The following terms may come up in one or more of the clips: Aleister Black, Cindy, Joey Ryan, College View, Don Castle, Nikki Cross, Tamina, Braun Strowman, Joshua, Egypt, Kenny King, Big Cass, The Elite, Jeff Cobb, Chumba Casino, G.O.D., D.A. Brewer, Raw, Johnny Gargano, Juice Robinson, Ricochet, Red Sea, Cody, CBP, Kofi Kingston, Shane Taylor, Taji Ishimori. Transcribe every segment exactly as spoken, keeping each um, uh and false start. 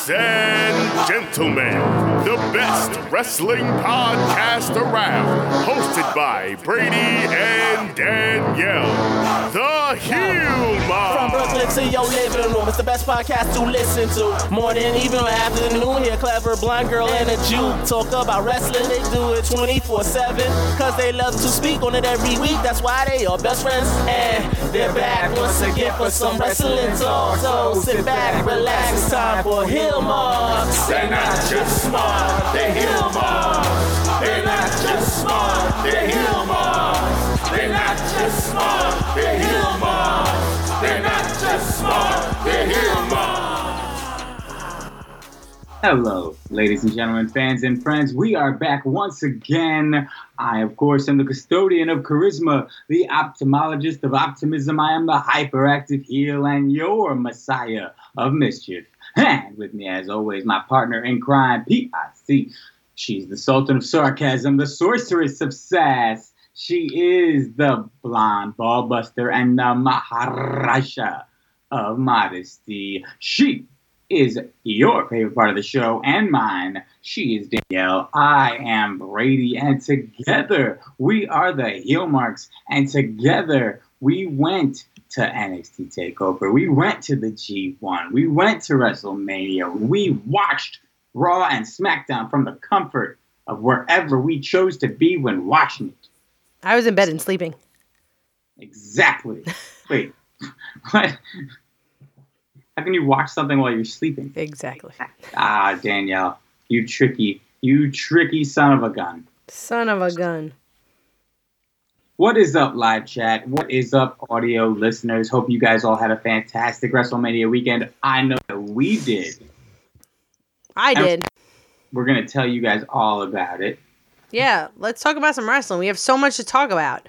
Ladies and gentlemen, the best wrestling podcast around, hosted by Brady and Danielle, the Heelmarks. From Brooklyn to your living room, it's the best podcast to listen to. Morning, evening, afternoon, here, clever blind girl and a Jew talk about wrestling. They do it twenty-four seven, cause they love to speak on it every week. That's why they are best friends, and they're back once again for some wrestling talk. So sit back, relax, it's time for Heelmarks. They're not just smart. They're Heelmarks. They're not just smart. They're Heelmarks. They're not just smart. They're Heelmarks. They're not just smart. They're Heelmarks. Hello, ladies and gentlemen, fans and friends. We are back once again. I, of course, am the custodian of charisma, the ophthalmologist of optimism. I am the hyperactive heel and your messiah of mischief. And with me, as always, my partner in crime, P I C. She's the sultan of sarcasm, the sorceress of sass. She is the blonde ball buster and the maharaja of modesty. She is your favorite part of the show and mine. She is Danielle. I am Brady. And together, we are the Heelmarks. And together, we went to N X T TakeOver. We went to the G one. We went to WrestleMania. We watched Raw and SmackDown from the comfort of wherever we chose to be when watching it. I was in bed and sleeping. Exactly. Wait, what? How can you watch something while you're sleeping? Exactly. Ah, Danielle, you tricky, you tricky son of a gun. Son of a gun. What is up, live chat? What is up, audio listeners? Hope you guys all had a fantastic WrestleMania weekend. I know that we did. I and did. We're going to tell you guys all about it. Yeah, let's talk about some wrestling. We have so much to talk about.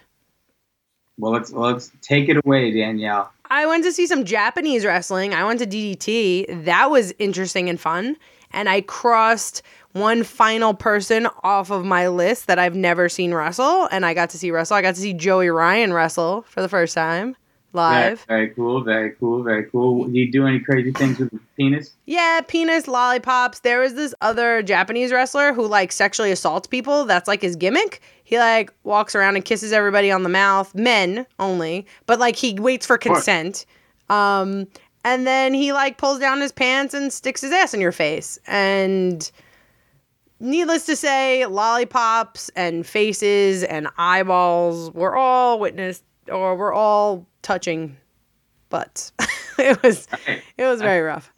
Well, let's let's take it away, Danielle. I went to see some Japanese wrestling. I went to D D T. That was interesting and fun. And I crossed one final person off of my list that I've never seen wrestle, and I got to see wrestle. I got to see Joey Ryan wrestle for the first time live. Very, very cool, very cool, very cool. Did you do any crazy things with the penis? Yeah, penis, lollipops. There was this other Japanese wrestler who, like, sexually assaults people. That's, like, his gimmick. He, like, walks around and kisses everybody on the mouth. Men only. But, like, he waits for consent. Um, and then he, like, pulls down his pants and sticks his ass in your face. And needless to say, lollipops and faces and eyeballs were all witnessed, or were all touching butts. It was right. It was very rough.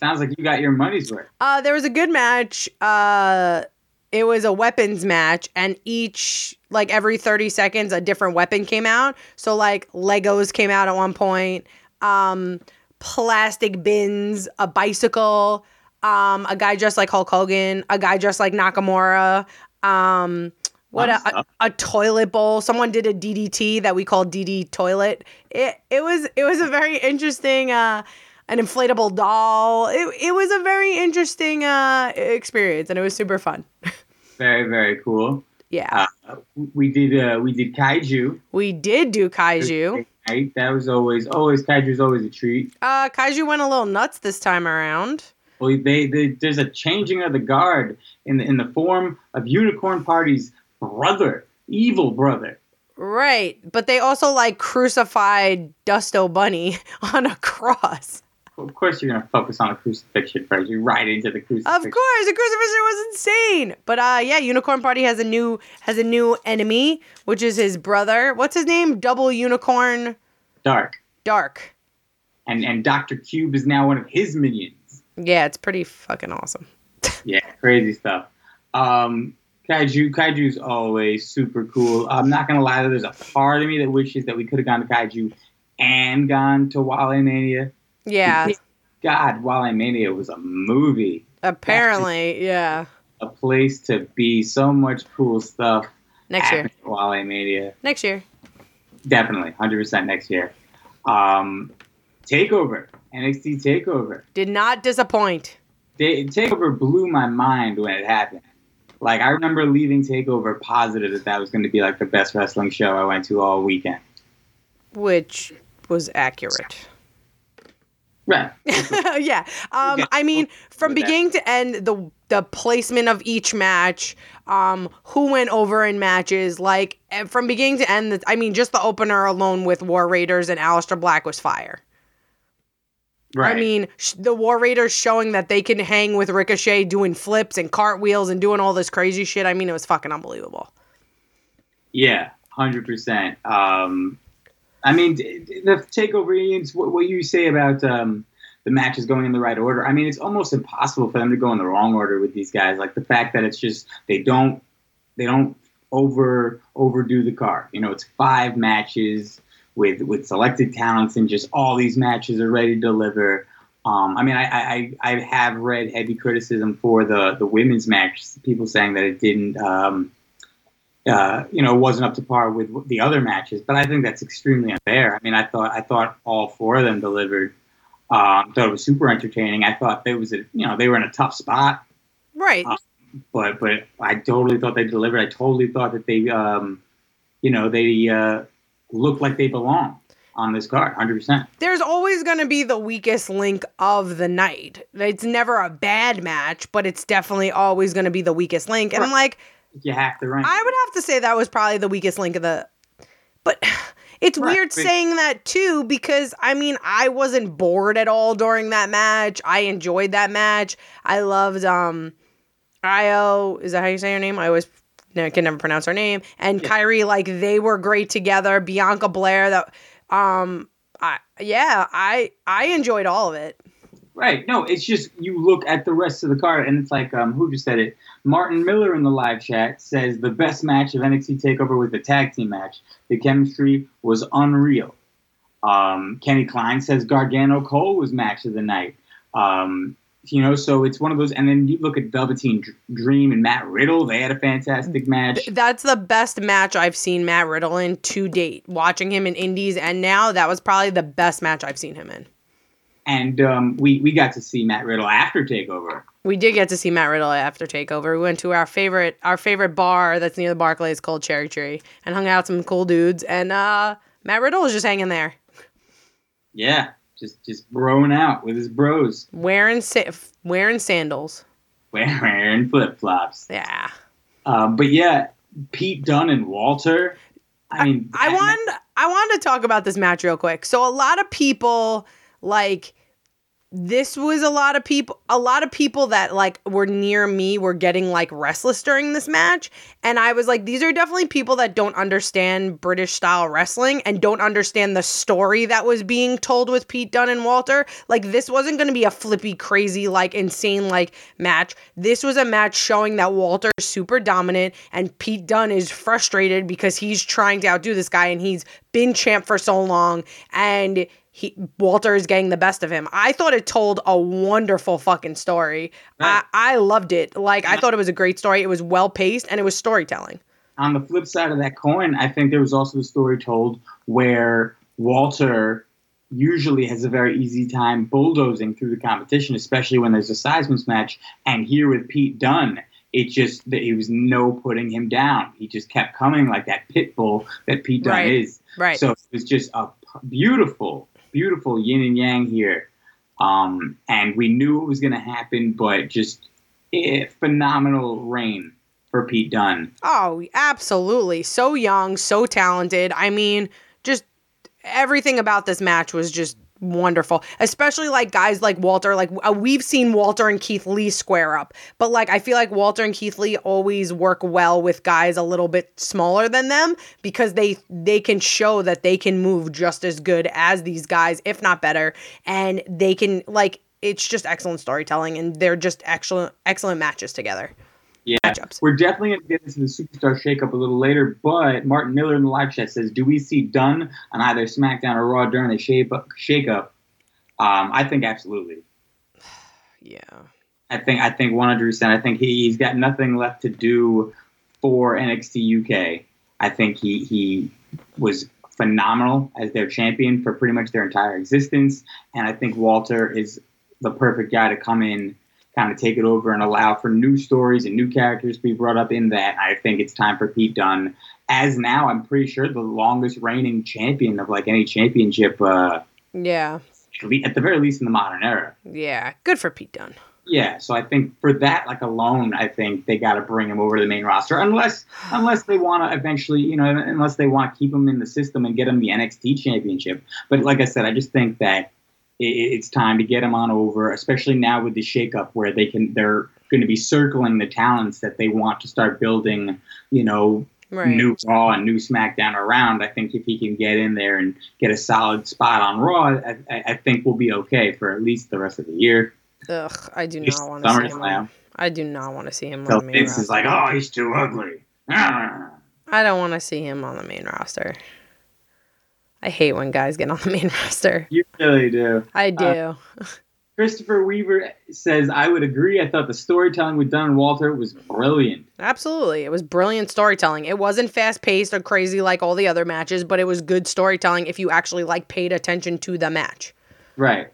Sounds like you got your money's worth. Uh, there was a good match. Uh, it was a weapons match, and each, like, every thirty seconds, a different weapon came out. So, like, Legos came out at one point, um, plastic bins, a bicycle, Um, a guy dressed like Hulk Hogan, a guy dressed like Nakamura, um, what a, a, a toilet bowl. Someone did a D D T that we call D D Toilet. It it was it was a very interesting uh, an inflatable doll. It it was a very interesting uh, experience, and it was super fun. Very, very cool. Yeah, uh, we did uh, we did Kaiju. We did do Kaiju. That was always always Kaiju's always a treat. Uh, Kaiju went a little nuts this time around. Well, they, they, there's a changing of the guard in the, in the form of Unicorn Party's brother, evil brother. Right, but they also, like, crucified Dusto Bunny on a cross. Well, of course you're going to focus on a crucifixion first. You're right into the crucifixion. Of course, the crucifixion was insane. But uh, yeah, Unicorn Party has a new has a new enemy, which is his brother. What's his name? Double Unicorn. Dark. Dark. And and Doctor Cube is now one of his minions. Yeah, it's pretty fucking awesome. Yeah, crazy stuff. Um, Kaiju, Kaiju's always super cool. I'm not going to lie, there's a part of me that wishes that we could have gone to Kaiju and gone to Wally Mania. Yeah. God, Wally Mania was a movie. Apparently, yeah. A place to be. So much cool stuff. Next year. Wally Mania. Next year. Definitely. one hundred percent next year. Um, TakeOver. N X T TakeOver. Did not disappoint. They, TakeOver blew my mind when it happened. Like, I remember leaving TakeOver positive that that was going to be, like, the best wrestling show I went to all weekend. Which was accurate. Right. Yeah. Um, okay. I mean, from beginning to end, the the placement of each match, um, who went over in matches, like, from beginning to end, the, I mean, just the opener alone with War Raiders and Aleister Black was fire. Right. I mean, sh- the War Raiders showing that they can hang with Ricochet doing flips and cartwheels and doing all this crazy shit. I mean, it was fucking unbelievable. Yeah, one hundred percent. Um, I mean, d- d- the TakeOver, what, what you say about um, the matches going in the right order, I mean, it's almost impossible for them to go in the wrong order with these guys. Like, the fact that it's just they don't they don't over overdo the card. You know, it's five matches with with selected talents, and just all these matches are ready to deliver. Um, I mean, I, I I have read heavy criticism for the, the women's match, people saying that it didn't, um, uh, you know, wasn't up to par with the other matches. But I think that's extremely unfair. I mean, I thought I thought all four of them delivered. Um, thought it was super entertaining. I thought they was a, you know they were in a tough spot. Right. Um, but but I totally thought they delivered. I totally thought that they, um, you know, they. Uh, look like they belong on this card, one hundred percent. There's always going to be the weakest link of the night. It's never a bad match, but it's definitely always going to be the weakest link. And I'm like, you have to rank. I would have to say that was probably the weakest link of the. But it's right. weird saying that too, because I mean, I wasn't bored at all during that match. I enjoyed that match. I loved um, Io. Is that how you say her name? I always. No, I can never pronounce her name. And yeah. Kyrie, like, they were great together. Bianca Blair, that, um, I, yeah, I I enjoyed all of it. Right. No, it's just you look at the rest of the card, and it's like, um, who just said it? Martin Miller in the live chat says the best match of N X T TakeOver was the tag team match. The chemistry was unreal. Um, Kenny Klein says Gargano Cole was match of the night. Um You know, so it's one of those. And then you look at Velveteen Dream and Matt Riddle. They had a fantastic match. That's the best match I've seen Matt Riddle in to date. Watching him in Indies and now, that was probably the best match I've seen him in. And um, we, we got to see Matt Riddle after TakeOver. We did get to see Matt Riddle after TakeOver. We went to our favorite our favorite bar that's near the Barclays called Cherry Tree and hung out with some cool dudes. And uh, Matt Riddle was just hanging there. Yeah. Just, just broing out with his bros. Wearing sa- wearing sandals. Wearing flip flops. Yeah. Um, but yeah, Pete Dunne and Walter. I mean, I, I wanted ma- I wanted to talk about this match real quick. So a lot of people like this was a lot of people. A lot of people that like were near me were getting like restless during this match, and I was like, these are definitely people that don't understand British style wrestling and don't understand the story that was being told with Pete Dunne and Walter. Like, this wasn't going to be a flippy, crazy, like insane, like match. This was a match showing that Walter is super dominant and Pete Dunne is frustrated because he's trying to outdo this guy and he's been champ for so long, and He, Walter is getting the best of him. I thought it told a wonderful fucking story. Right. I, I loved it. Like, I thought it was a great story. It was well-paced, and it was storytelling. On the flip side of that coin, I think there was also a story told where Walter usually has a very easy time bulldozing through the competition, especially when there's a size mismatch. And here with Pete Dunne, it just, it was no putting him down. He just kept coming like that pit bull that Pete Dunne right. is. Right. So it was just a beautiful... beautiful yin and yang here, um, and we knew it was going to happen, but just eh, phenomenal reign for Pete Dunne. Oh, absolutely. So young, so talented. I mean, just everything about this match was just wonderful. Especially like guys like Walter, like uh, we've seen Walter and Keith Lee square up, but like I feel like Walter and Keith Lee always work well with guys a little bit smaller than them because they they can show that they can move just as good as these guys, if not better, and they can like it's just excellent storytelling and they're just excellent excellent matches together. Yeah, matchups. We're definitely going to get into the superstar shakeup a little later, but Martin Miller in the live chat says, do we see Dunne on either SmackDown or Raw during the shakeup? Shake um, I think absolutely. Yeah. I think I think one hundred percent. I think he, he's got nothing left to do for N X T U K. I think he he was phenomenal as their champion for pretty much their entire existence, and I think Walter is the perfect guy to come in, kind of take it over and allow for new stories and new characters to be brought up in that. I think it's time for Pete Dunne. As now, I'm pretty sure the longest reigning champion of like any championship. Uh, yeah. At the very least in the modern era. Yeah. Good for Pete Dunne. Yeah. So I think for that, like alone, I think they got to bring him over to the main roster unless, unless they want to eventually, you know, unless they want to keep him in the system and get him the N X T championship. But like I said, I just think that it's time to get him on over, especially now with the shakeup where they can, they're going to be circling the talents that they want to start building, you know, right. New Raw and new SmackDown around. I think if he can get in there and get a solid spot on Raw, I, I think we'll be okay for at least the rest of the year. Ugh, I do not want to see him. On, I do not want to see him. So on the main Vince roster. Is like, oh, he's too ugly. I don't want to see him on the main roster. I hate when guys get on the main roster. You really do. I do. Uh, Christopher Weaver says, I would agree. I thought the storytelling with Dunne and Walter was brilliant. Absolutely. It was brilliant storytelling. It wasn't fast-paced or crazy like all the other matches, but it was good storytelling if you actually like paid attention to the match. Right.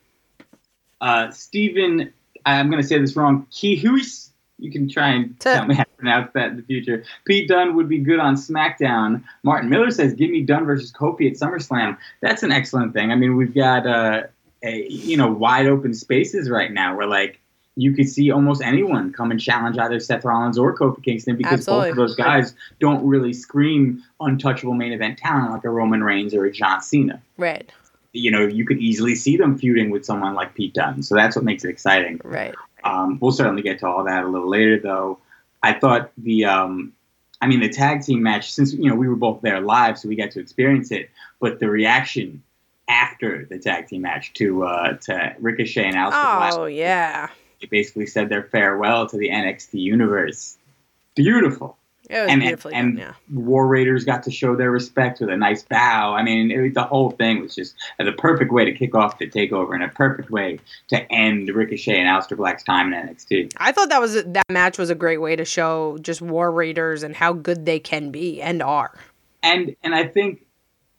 Uh, Stephen, I'm going to say this wrong, Kihuis. You can try and tell me how to pronounce that in the future. Pete Dunne would be good on SmackDown. Martin Miller says, give me Dunne versus Kofi at SummerSlam. That's an excellent thing. I mean, we've got, uh, a, you know, wide open spaces right now where, like, you could see almost anyone come and challenge either Seth Rollins or Kofi Kingston because Absolutely. Both of those guys don't really scream untouchable main event talent like a Roman Reigns or a John Cena. Right. You know, you could easily see them feuding with someone like Pete Dunne. So that's what makes it exciting. Right. Um, we'll certainly get to all that a little later, though. I thought the, um, I mean, the tag team match, since, you know, we were both there live, so we got to experience it. But the reaction after the tag team match to uh, to Ricochet and Aleister Black. Oh, yeah. They basically said their farewell to the N X T universe. Beautiful. It was and beautifully and, and done, yeah. War Raiders got to show their respect with a nice bow. I mean, it, the whole thing was just the perfect way to kick off the takeover and a perfect way to end Ricochet and Aleister Black's time in N X T. I thought that was that match was a great way to show just War Raiders and how good they can be and are. And and I think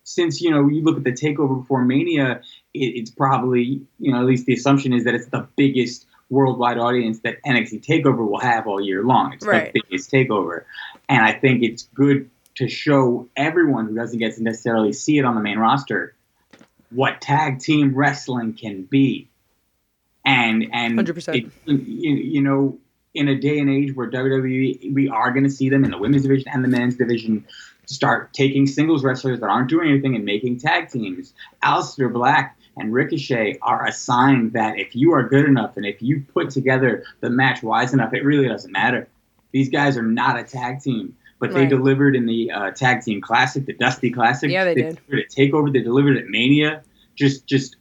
since, you know, you look at the takeover before Mania, it, it's probably, you know, at least the assumption is that it's the biggest worldwide audience that N X T TakeOver will have all year long. It's right. the biggest takeover. And I think it's good to show everyone who doesn't get to necessarily see it on the main roster what tag team wrestling can be. And and one hundred percent. It, you, you know, in a day and age where W W E, we are going to see them in the women's division and the men's division start taking singles wrestlers that aren't doing anything and making tag teams. Aleister Black and Ricochet are a sign that if you are good enough and if you put together the match wise enough, it really doesn't matter. These guys are not a tag team, but right. they delivered in the uh, Tag Team Classic, the Dusty Classic. Yeah, they, they did. They delivered at TakeOver. They delivered at Mania. Just, just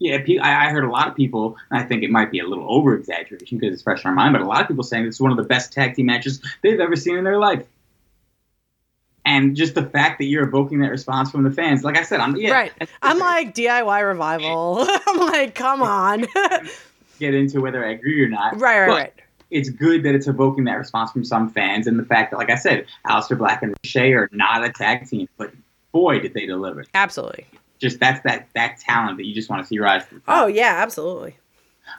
yeah, I heard a lot of people, and I think it might be a little over-exaggeration because it's fresh in our mind, but a lot of people saying it's one of the best tag team matches they've ever seen in their life. And just the fact that you're evoking that response from the fans. Like I said, I'm yeah. Right. I'm like D I Y Revival. I'm like, come on. Get into whether I agree or not. Right, right, but right. It's good that it's evoking that response from some fans. And the fact that, like I said, Aleister Black and Ricochet are not a tag team. But boy, did they deliver. Absolutely. Just that's that that talent that you just want to see rise to the top. Oh, yeah, absolutely.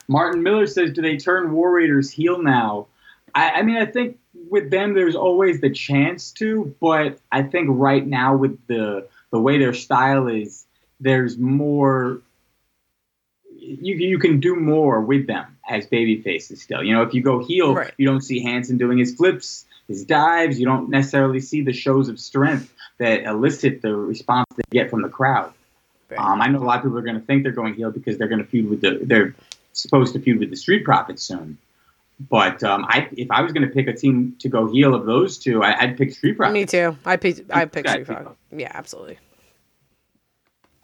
Martin Miller says, do they turn War Raiders heel now? I, I mean, I think with them, there's always the chance to, but I think right now with the the way their style is, there's more. You you can do more with them as baby faces still. You know, if you go heel, right. you don't see Hanson doing his flips, his dives. You don't necessarily see the shows of strength that elicit the response they get from the crowd. thing. Um, I know a lot of people are going to think they're going heel because they're going to feud with the they're supposed to feud with the Street Profits soon. But um, I, if I was going to pick a team to go heel of those two, I, I'd pick Street Profits. Me too. I pick I pick Street Profits. Yeah, absolutely.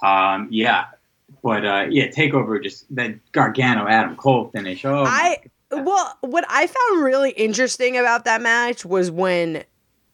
Um. Yeah. But uh, yeah, Takeover, just that Gargano Adam Cole finish. Oh, I well, what I found really interesting about that match was when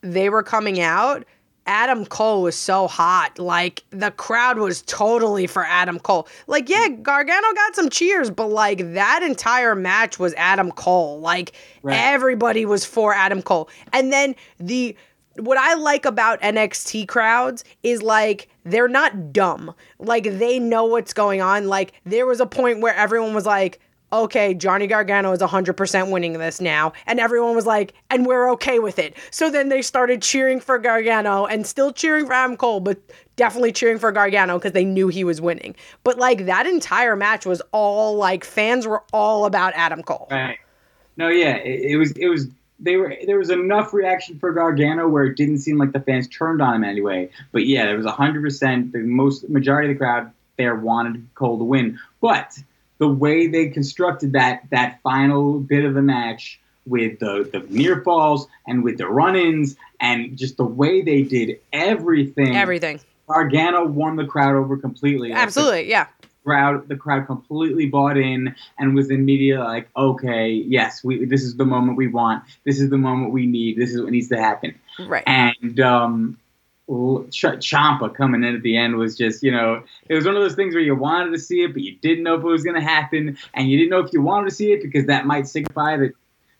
they were coming out, Adam Cole was so hot. Like, the crowd was totally for Adam Cole. Like, yeah, Gargano got some cheers, but, like, that entire match was Adam Cole. Like, right. Everybody was for Adam Cole. And then the what I like about N X T crowds is, like, they're not dumb. Like, they know what's going on. Like, there was a point where everyone was like, okay, Johnny Gargano is one hundred percent winning this now. And everyone was like, and we're okay with it. So then they started cheering for Gargano and still cheering for Adam Cole, but definitely cheering for Gargano because they knew he was winning. But, like, that entire match was all, like, fans were all about Adam Cole. Right. No, yeah, it, it was, it was, they were, there was enough reaction for Gargano where it didn't seem like the fans turned on him anyway. But, yeah, there was one hundred percent, the most, majority of the crowd there wanted Cole to win. But the way they constructed that that final bit of the match with the, the near falls and with the run-ins and just the way they did everything. Everything. Gargano won the crowd over completely. Absolutely, the, yeah. Crowd, the crowd completely bought in and was in media like, okay, yes, we this is the moment we want. This is the moment we need. This is what needs to happen. Right. And um Ciampa coming in at the end was just, you know, it was one of those things where you wanted to see it, but you didn't know if it was going to happen, and you didn't know if you wanted to see it because that might signify that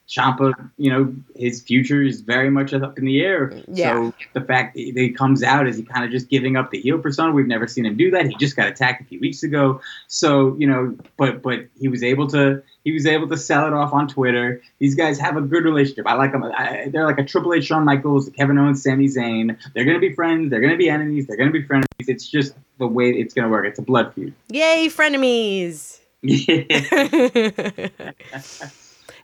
Ciampa, you know, his future is very much up in the air. Yeah. So the fact that he comes out as he kind of just giving up the heel persona, we've never seen him do that. He just got attacked a few weeks ago. So, you know, but but he was able to he was able to sell it off on Twitter. These guys have a good relationship. I like them. I, they're like a Triple H, Shawn Michaels, Kevin Owens, Sami Zayn. They're gonna be friends. They're gonna be enemies. They're gonna be frenemies. It's just the way it's gonna work. It's a blood feud. Yay, frenemies! Yeah.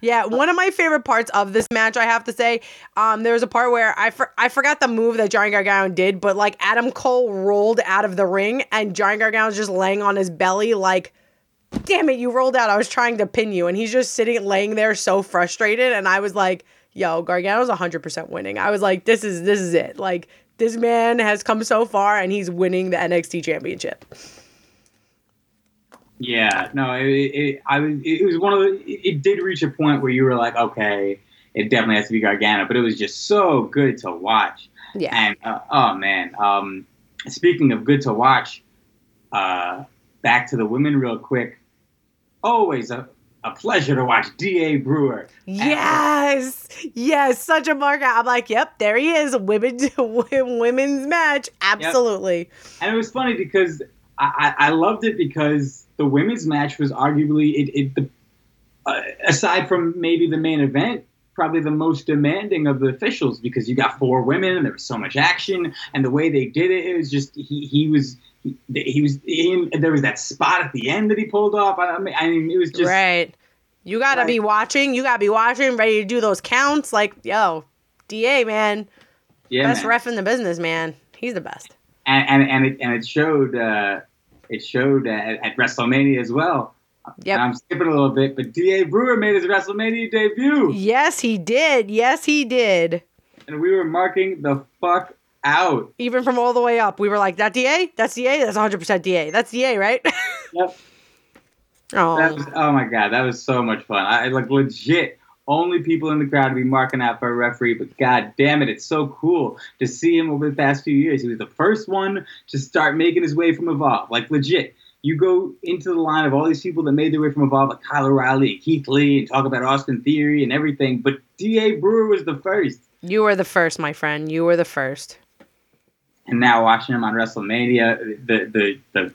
Yeah, one of my favorite parts of this match, I have to say, um, there was a part where I for- I forgot the move that Johnny Gargano did, but, like, Adam Cole rolled out of the ring, and Johnny Gargano's just laying on his belly, like, damn it, you rolled out, I was trying to pin you, and he's just sitting, laying there so frustrated, and I was like, yo, Gargano's one hundred percent winning. I was like, this is this is it. Like, this man has come so far, and he's winning the N X T Championship. Yeah, no, it, it, I was, it was one of the, it, it did reach a point where you were like, okay, it definitely has to be Gargano, but it was just so good to watch. Yeah. And, uh, oh man, um, speaking of good to watch, uh, back to the women real quick, always a, a pleasure to watch D A. Brewer. Yes, and, yes, such a markout. I'm like, yep, there he is, women's, women's match, absolutely. Yep. And it was funny because I, I, I loved it because the women's match was arguably, it, it the, uh, aside from maybe the main event, probably the most demanding of the officials because you got four women and there was so much action and the way they did it, it was just he he was he, he was in, there was that spot at the end that he pulled off. I mean, I mean it was just right. You gotta like, be watching. You gotta be watching, ready to do those counts. Like yo, D A man, yeah, best man. Ref in the business, man. He's the best. And and and it and it showed. Uh, It showed at, at WrestleMania as well. Yep. I'm skipping a little bit, but D A. Brewer made his WrestleMania debut. Yes, he did. Yes, he did. And we were marking the fuck out. Even from all the way up. We were like, that D A? That's D A? That's one hundred percent D A. That's D A, right? Yep. Oh. That was, oh, my God. That was so much fun. I like legit. Only people in the crowd to be marking out for a referee, but God damn it, it's so cool to see him over the past few years. He was the first one to start making his way from Evolve. Like, legit, you go into the line of all these people that made their way from Evolve, like Kyle O'Reilly, Keith Lee, and talk about Austin Theory and everything, but D A. Brewer was the first. You were the first, my friend. You were the first. And now watching him on WrestleMania, the the the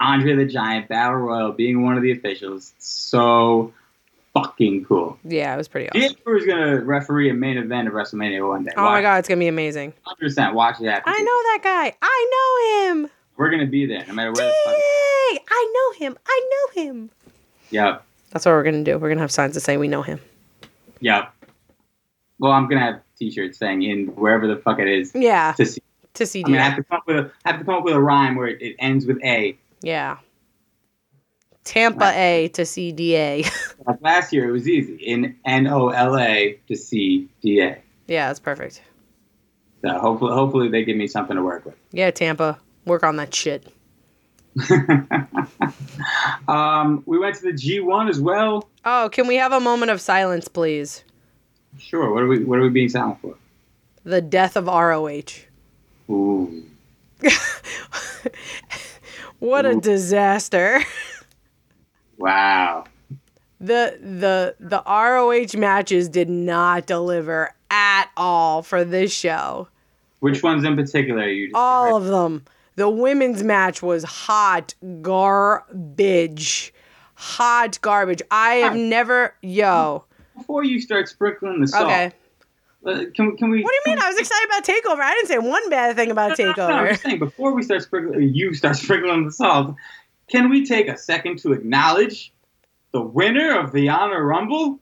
Andre the Giant Battle Royal being one of the officials, so fucking cool. Yeah, it was pretty awesome. D A. Brewer's going to referee a main event of WrestleMania one day. Oh, watch. My God, it's going to be amazing. one hundred percent watch it happen. I know that guy. I know him. We're going to be there, no matter where. D A! I know him. I know him. Yep. That's what we're going to do. We're going to have signs that say we know him. Yep. Well, I'm going to have T-shirts saying in wherever the fuck it is. Yeah. To see to see. I'm gonna have to come up with a, have to come up with a rhyme where it, it ends with A. Yeah. Tampa A to see D A. Last year it was easy. In N O L A to see D A. Yeah, that's perfect. So hopefully, hopefully they give me something to work with. Yeah, Tampa, work on that shit. um, we went to the G one as well. Oh, can we have a moment of silence, please? Sure. What are we? What are we being silent for? The death of R O H. Ooh. What Ooh. A disaster. Wow. The the the R O H matches did not deliver at all for this show. Which ones in particular are you? All of them. The women's match was hot garbage. Hot garbage. I have never yo. Before you start sprinkling the salt. Okay. Uh, can, can we? What do you mean? I was excited about TakeOver. I didn't say one bad thing about no, no, TakeOver. No, I'm just saying before we start sprinkling, you start sprinkling the salt. Can we take a second to acknowledge the winner of the Honor Rumble,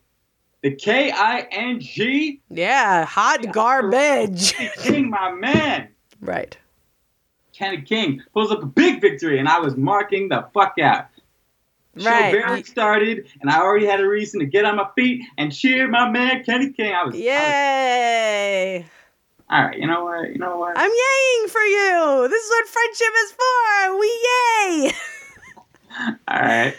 the K I N G? Yeah, hot the garbage. Kenny King, my man. Right. Kenny King pulls up a big victory, and I was marking the fuck out. The right. show barely started, and I already had a reason to get on my feet and cheer my man Kenny King. I was Yay. I was, all right, you know what? You know what? I'm yaying for you. This is what friendship is for. We yay. All right.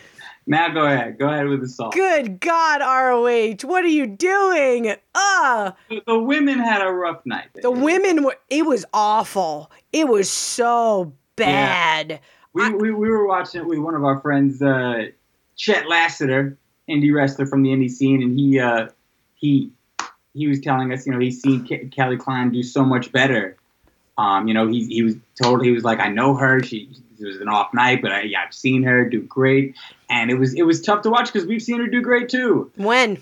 Now go ahead. Go ahead with the song. Good God, R O H. What are you doing? Uh. The women had a rough night. Baby. The women were, it was awful. It was so bad. Yeah. We, I, we we were watching it with one of our friends, uh, Chet Lassiter, indie wrestler from the indie scene. And he, uh, he, he was telling us, you know, he's seen Ke- Kelly Klein do so much better. Um, you know, he, he was told, he was like, I know her. She, It was an off night, but I, yeah, I've seen her do great, and it was it was tough to watch because we've seen her do great too. When?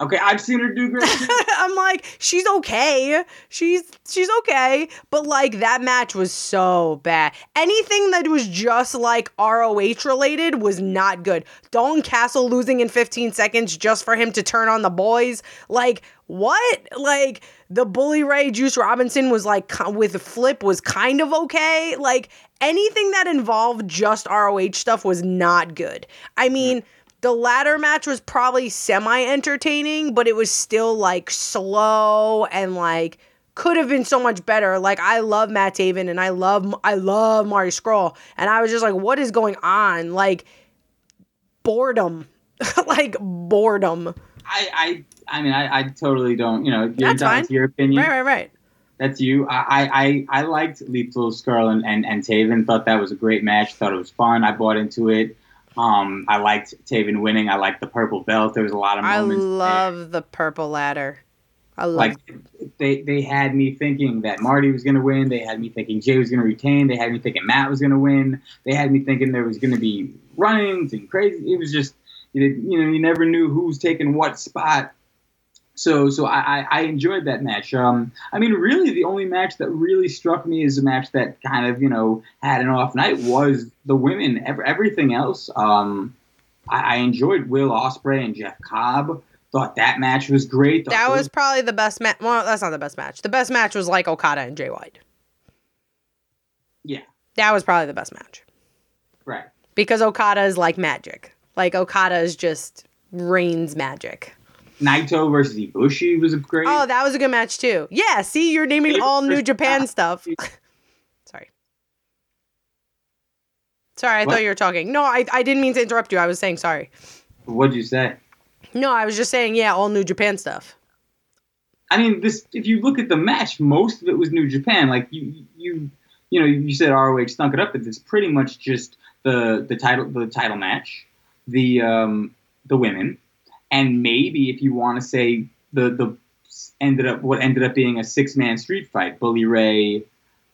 Okay, I've seen her do great too. I'm like, she's okay, she's she's okay, but like that match was so bad. Anything that was just like R O H related was not good. Don Castle losing in fifteen seconds just for him to turn on the boys, like. What? Like, the Bully Ray Juice Robinson was like, with Flip was kind of okay. Like, anything that involved just R O H stuff was not good. I mean, the ladder match was probably semi-entertaining, but it was still like slow and like could have been so much better. Like, I love Matt Taven and I love, I love Marty Scurll. And I was just like, what is going on? Like, boredom. Like, boredom. I, I, I mean, I, I totally don't, you know, you're down to your opinion. Right, right, right. That's you. I, I, I liked Lethal Skrull and, and, and Taven. Thought that was a great match. Thought it was fun. I bought into it. Um, I liked Taven winning. I liked the purple belt. There was a lot of moments. I love there. the purple ladder. I love like, it. They, they had me thinking that Marty was going to win. They had me thinking Jay was going to retain. They had me thinking Matt was going to win. They had me thinking there was going to be run-ins and crazy. It was just, you know, you never knew who's taking what spot. So, so I, I enjoyed that match. Um, I mean, really, the only match that really struck me as a match that kind of, you know, had an off night was the women. Every, everything else, um, I, I enjoyed Will Ospreay and Jeff Cobb. Thought that match was great. Thought that was those- probably the best match. Well, that's not the best match. The best match was like Okada and Jay White. Yeah. That was probably the best match. Right. Because Okada is like magic. Like, Okada is just reigns magic. Naito versus Ibushi was a great. Oh, that was a good match, too. Yeah, see, you're naming Naito all New Japan God. Stuff. Sorry. Sorry, I what? thought you were talking. No, I I didn't mean to interrupt you. I was saying sorry. What'd you say? No, I was just saying, yeah, all New Japan stuff. I mean, this. If you look at the match, most of it was New Japan. Like, you, you, you know, you said R O H stunk it up, but it's pretty much just the, the title the title match, the um the women. And maybe if you want to say the the ended up what ended up being a six man street fight, Bully Ray,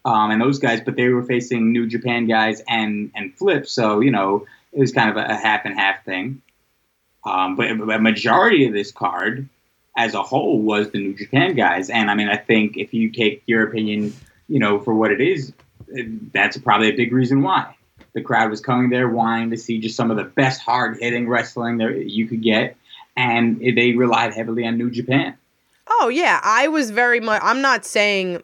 um, and those guys, but they were facing New Japan guys and and Flip, so you know it was kind of a, a half and half thing. Um, but a majority of this card, as a whole, was the New Japan guys, and I mean I think if you take your opinion, you know for what it is, that's probably a big reason why the crowd was coming there, wanting to see just some of the best hard hitting wrestling that you could get. And they relied heavily on New Japan. Oh, yeah. I was very much... I'm not saying...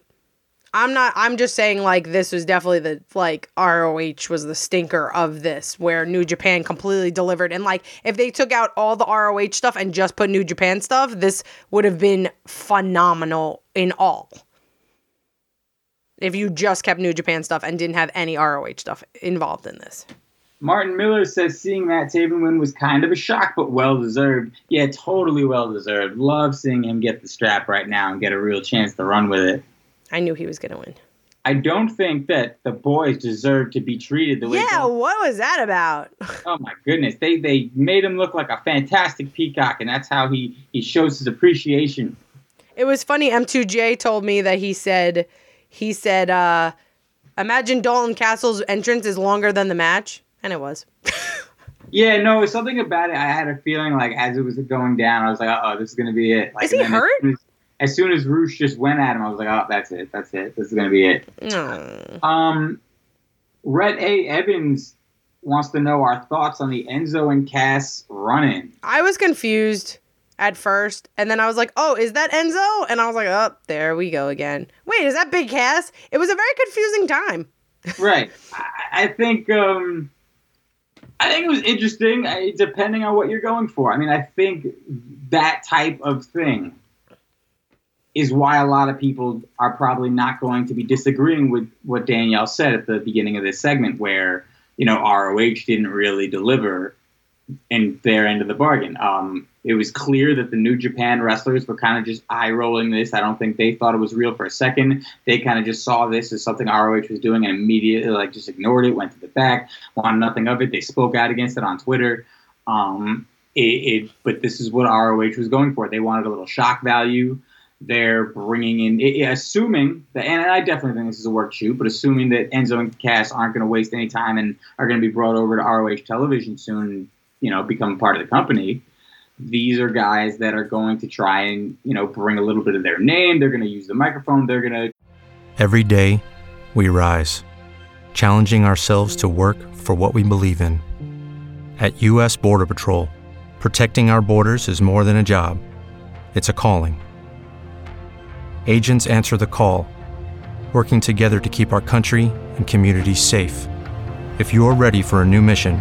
I'm not, I'm just saying, like, this was definitely the, like, R O H was the stinker of this, where New Japan completely delivered. And, like, if they took out all the R O H stuff and just put New Japan stuff, this would have been phenomenal in all. If you just kept New Japan stuff and didn't have any R O H stuff involved in this. Martin Miller says seeing Matt Taven win was kind of a shock, but well-deserved. Yeah, totally well-deserved. Love seeing him get the strap right now and get a real chance to run with it. I knew he was going to win. I don't think that the boys deserve to be treated the way... Yeah, they... what was that about? Oh, my goodness. They they made him look like a fantastic peacock, and that's how he, he shows his appreciation. It was funny. M two J told me that he said... He said, uh, imagine Dalton Castle's entrance is longer than the match. And it was. Yeah, no, something about it. I had a feeling like as it was going down, I was like, uh-oh, this is going to be it. Like, is he hurt? As soon as, as soon as Roosh just went at him, I was like, oh, that's it. That's it. This is going to be it. Mm. Um, Rhett A. Evans wants to know our thoughts on the Enzo and Cass run-in. I was confused at first, and then I was like, oh, is that Enzo? And I was like, oh, there we go again. Wait, is that Big Cass? It was a very confusing time. Right. I, I think um, I think it was interesting, I, depending on what you're going for. I mean, I think that type of thing is why a lot of people are probably not going to be disagreeing with what Danielle said at the beginning of this segment, where, you know, R O H didn't really deliver in their end of the bargain. Um, it was clear that the New Japan wrestlers were kind of just eye-rolling this. I don't think they thought it was real for a second. They kind of just saw this as something R O H was doing and immediately, like, just ignored it, went to the back, wanted nothing of it. They spoke out against it on Twitter. Um, it, it, but this is what R O H was going for. They wanted a little shock value. They're bringing in, it, assuming that, and I definitely think this is a work shoot, but assuming that Enzo and Cass aren't going to waste any time and are going to be brought over to R O H television soon, you know, become part of the company. These are guys that are going to try and, you know, bring a little bit of their name. They're going to use the microphone. They're going to... Every day, we rise, challenging ourselves to work for what we believe in. At U S Border Patrol, protecting our borders is more than a job. It's a calling. Agents answer the call, working together to keep our country and communities safe. If you are ready for a new mission,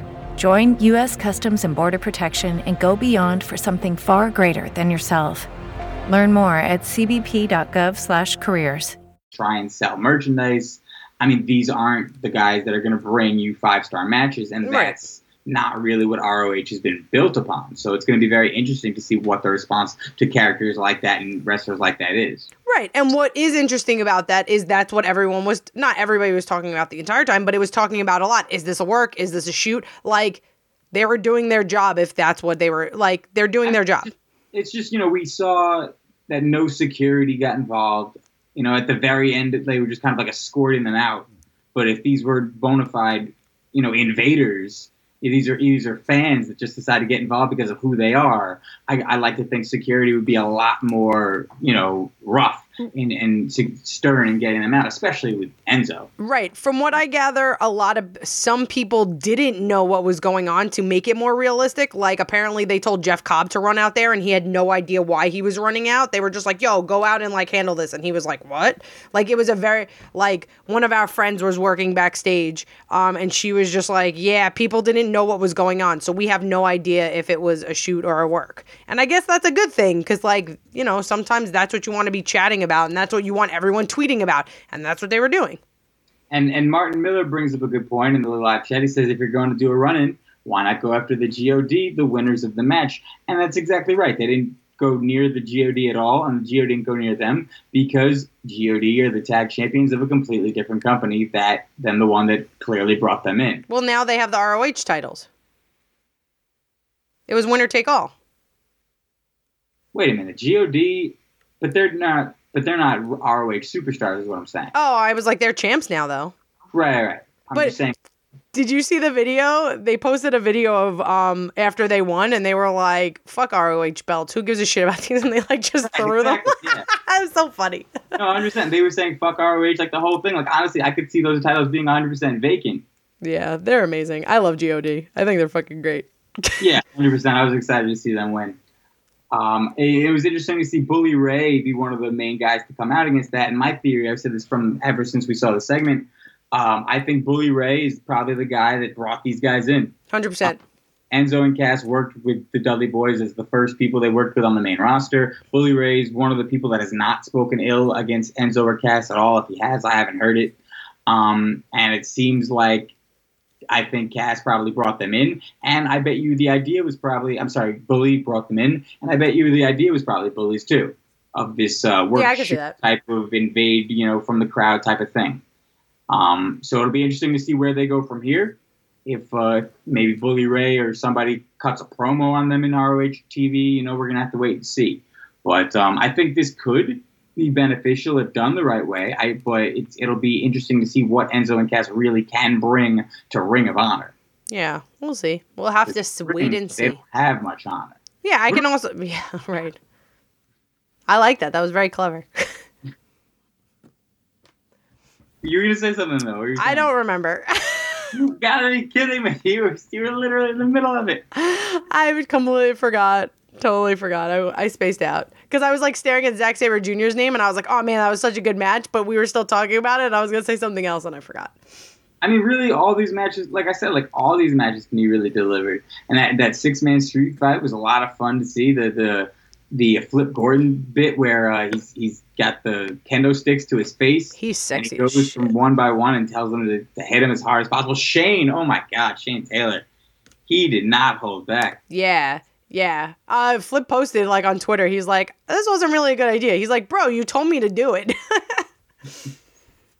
Join U S Customs and Border Protection and go beyond for something far greater than yourself. Learn more at cbp.gov slash careers. Try and sell merchandise. I mean, these aren't the guys that are going to bring you five-star matches, and right. That's not really what R O H has been built upon. So it's going to be very interesting to see what the response to characters like that and wrestlers like that is. Right. And what is interesting about that is that's what everyone was, not everybody was talking about the entire time, but it was talking about a lot. Is this a work? Is this a shoot? Like, they were doing their job if that's what they were, like, they're doing their job. It's just, you know, we saw that no security got involved. You know, at the very end, they were just kind of like escorting them out. But if these were bona fide, you know, invaders, these are these are fans that just decide to get involved because of who they are. I, I like to think security would be a lot more, you know, rough in and stern in getting them out, especially with Enzo. Right. From what I gather, a lot of some people didn't know what was going on to make it more realistic. Like, apparently they told Jeff Cobb to run out there and he had no idea why he was running out. They were just like, yo, go out and, like, handle this. And he was like, what? Like, it was a very, like, one of our friends was working backstage um, and she was just like, yeah, people didn't know what was going on, so we have no idea if it was a shoot or a work. And I guess that's a good thing, because, like, you know, sometimes that's what you want to be chatting about, and that's what you want everyone tweeting about, and that's what they were doing. And and Martin Miller brings up a good point in the live chat. He says, if you're going to do a run-in, why not go after the G O D, the winners of the match? And that's exactly right. They didn't go near the G O D at all, and the G O D didn't go near them, because G O D are the tag champions of a completely different company that than the one that clearly brought them in. Well, now they have the R O H titles. It was winner take all. Wait a minute, G O D, but they're not But they're not R O H superstars is what I'm saying. Oh, I was like, they're champs now, though. Right, right. I'm but just saying. Did you see the video? They posted a video of um after they won, and they were like, fuck R O H belts. Who gives a shit about these? And they, like, just right, threw exactly, them. Yeah. That was so funny. No, I understand. They were saying fuck R O H, like, the whole thing. Like, honestly, I could see those titles being one hundred percent vacant. Yeah, they're amazing. I love G O D. I think they're fucking great. Yeah, one hundred percent. I was excited to see them win. Um, it, it was interesting to see Bully Ray be one of the main guys to come out against that. In my theory, I've said this from ever since we saw the segment. Um, I think Bully Ray is probably the guy that brought these guys in. one hundred percent. Uh, Enzo and Cass worked with the Dudley Boys as the first people they worked with on the main roster. Bully Ray is one of the people that has not spoken ill against Enzo or Cass at all. If he has, I haven't heard it. Um, and it seems like I think Cass probably brought them in, and I bet you the idea was probably, I'm sorry, Bully brought them in, and I bet you the idea was probably Bully's too, of this uh, workshop yeah, type of invade, you know, from the crowd type of thing. Um, so it'll be interesting to see where they go from here. If uh, maybe Bully Ray or somebody cuts a promo on them in R O H T V, you know, we're going to have to wait and see. But um, I think this could be beneficial if done the right way. I, but it's, it'll be interesting to see what Enzo and Cass really can bring to Ring of Honor. Yeah, we'll see. We'll have it's to wait and see. They don't have much honor. Yeah, I can also... Yeah, right. I like that. That was very clever. You were going to say something, though. I saying? don't remember. You gotta be kidding me. You were, you were literally in the middle of it. I completely forgot. Totally forgot. I, I spaced out. Because I was, like, staring at Zack Sabre Junior's name, and I was like, oh, man, that was such a good match, but we were still talking about it, and I was going to say something else, and I forgot. I mean, really, all these matches, like I said, like, all these matches can be really delivered. And that, that six-man street fight was a lot of fun to see. The the the Flip Gordon bit where uh, he's he's got the kendo sticks to his face. He's sexy. And he goes from one by one and tells them to, to hit him as hard as possible. Shane, oh, my God, Shane Taylor. He did not hold back. Yeah. Yeah. Uh, Flip posted, like, on Twitter. He's like, this wasn't really a good idea. He's like, bro, you told me to do it.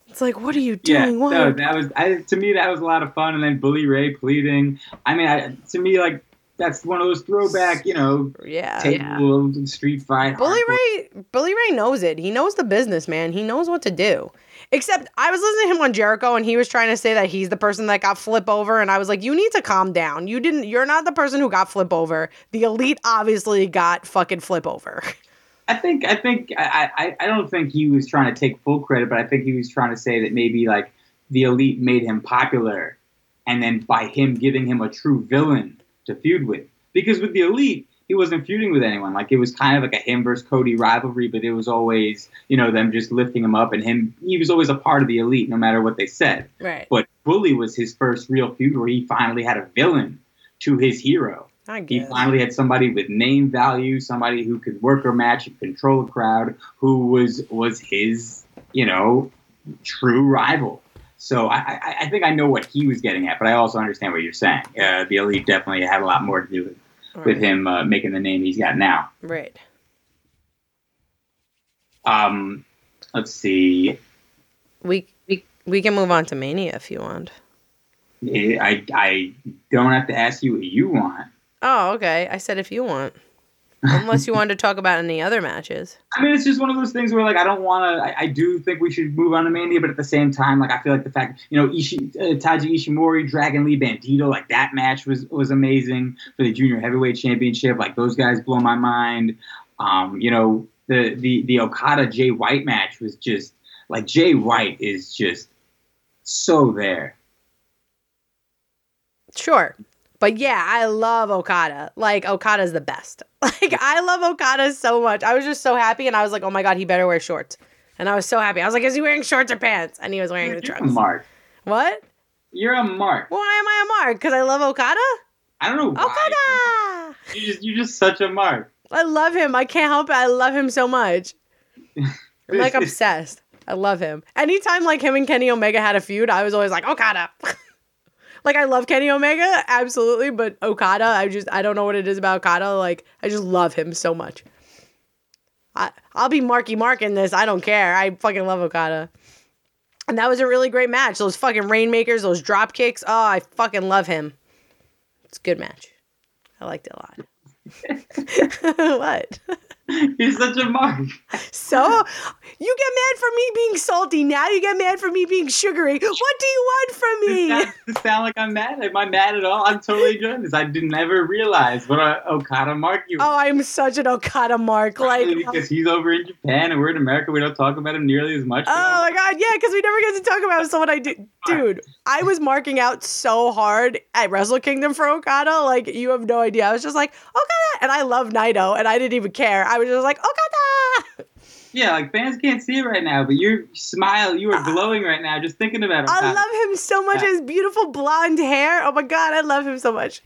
It's like, what are you doing? Yeah, so that was, I, to me, that was a lot of fun. And then Bully Ray pleading. I mean, I, to me, like, that's one of those throwback, you know, yeah, table yeah. street fight. Bully hardcore. Ray Bully Ray knows it. He knows the business, man. He knows what to do. Except I was listening to him on Jericho, and he was trying to say that he's the person that got Flip over, and I was like, you need to calm down. You didn't. You're not the person who got Flip over. The Elite obviously got fucking Flip over. I think. I think. I. I, I don't think he was trying to take full credit, but I think he was trying to say that maybe like the Elite made him popular, and then by him giving him a true villain to feud with, because with the Elite, he wasn't feuding with anyone. Like, it was kind of like a him versus Cody rivalry, but it was always, you know, them just lifting him up, and him, he was always a part of the Elite no matter what they said. Right. But Bully was his first real feud where he finally had a villain to his hero. I guess. He finally had somebody with name value, somebody who could work a match and control a crowd, who was, was his, you know, true rival. So I, I, I think I know what he was getting at, but I also understand what you're saying. Uh, the Elite definitely had a lot more to do with it. Right. With him uh, making the name he's got now. Right. Um, let's see. We we we can move on to Mania if you want. I I don't have to ask you what you want. Oh, okay. I said if you want. Unless you wanted to talk about any other matches. I mean, it's just one of those things where, like, I don't want to... I, I do think we should move on to Mania, but at the same time, like, I feel like the fact... You know, Ishi, uh, Taji Ishimori, Dragon Lee Bandido, like, that match was, was amazing for the Junior Heavyweight Championship. Like, those guys blow my mind. Um, you know, the, the, the Okada Jay White match was just... Like, Jay White is just so there. Sure. But yeah, I love Okada. Like, Okada's the best. Like, I love Okada so much. I was just so happy, and I was like, oh my God, he better wear shorts. And I was so happy. I was like, is he wearing shorts or pants? And he was wearing You're the trunks. You're a mark. What? You're a mark. Why am I a mark? Because I love Okada? I don't know why. Okada! You're just, you're just such a mark. I love him. I can't help it. I love him so much. I'm, like, obsessed. I love him. Anytime, like, him and Kenny Omega had a feud, I was always like, Okada. Like, I love Kenny Omega, absolutely, but Okada, I just, I don't know what it is about Okada. Like, I just love him so much. I, I'll be Marky Mark in this. I don't care. I fucking love Okada. And that was a really great match. Those fucking Rainmakers, those drop kicks. Oh, I fucking love him. It's a good match. I liked it a lot. What? He's such a mark. So you get mad for me being salty. Now you get mad for me being sugary. What do you want from me? Does that, does it sound like I'm mad? Am I mad at all? I'm totally enjoying this. I didn't ever realize what an Okada mark you were. Oh, I'm such an Okada mark. Probably like because he's over in Japan and we're in America. We don't talk about him nearly as much. Oh, now. My God. Yeah, because we never get to talk about him. So what I did, dude, I was marking out so hard at Wrestle Kingdom for Okada. Like, you have no idea. I was just like, Okada. And I love Naito, and I didn't even care. I was just like, Okada! Yeah, like, fans can't see it right now, but your smile, you are glowing uh, right now just thinking about Okada. I love him so much. Yeah. His beautiful blonde hair. Oh, my God, I love him so much.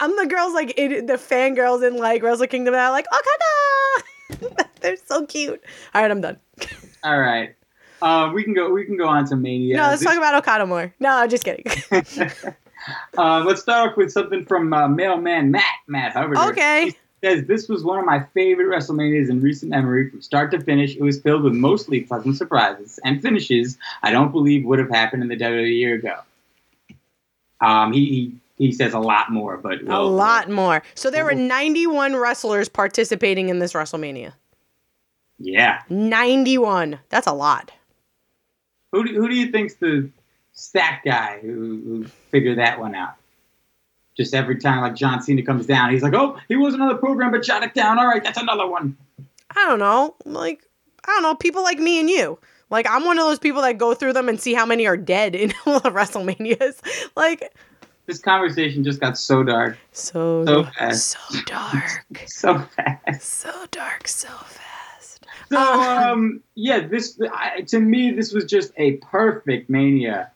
I'm the girls, like, in, the fangirls in, like, Wrestle Kingdom, and I'm like, Okada! They're so cute. All right, I'm done. All right. Um, we can go We can go on to Mania. No, let's this- talk about Okada more. No, I'm just kidding. Uh, let's start off with something from uh, mailman Matt. Matt Hubbard. Okay. He says, this was one of my favorite WrestleManias in recent memory. From start to finish, it was filled with mostly pleasant surprises and finishes I don't believe would have happened in the W W E a year ago. Um, he, he, he says a lot more. but we'll, A lot we'll, more. So there we'll, were ninety-one wrestlers participating in this WrestleMania. Yeah. ninety-one. That's a lot. Who do, who do you think's the... Stat guy who, who figured that one out? Just every time, like, John Cena comes down, he's like, oh, he was another program, but shot it down. All right, that's another one. I don't know. Like, I don't know. People like me and you. Like, I'm one of those people that go through them and see how many are dead in all the WrestleManias. Like, this conversation just got so dark. So, so fast. So dark. so fast. So dark, so fast. So, um, yeah, this I, to me, this was just a perfect Mania.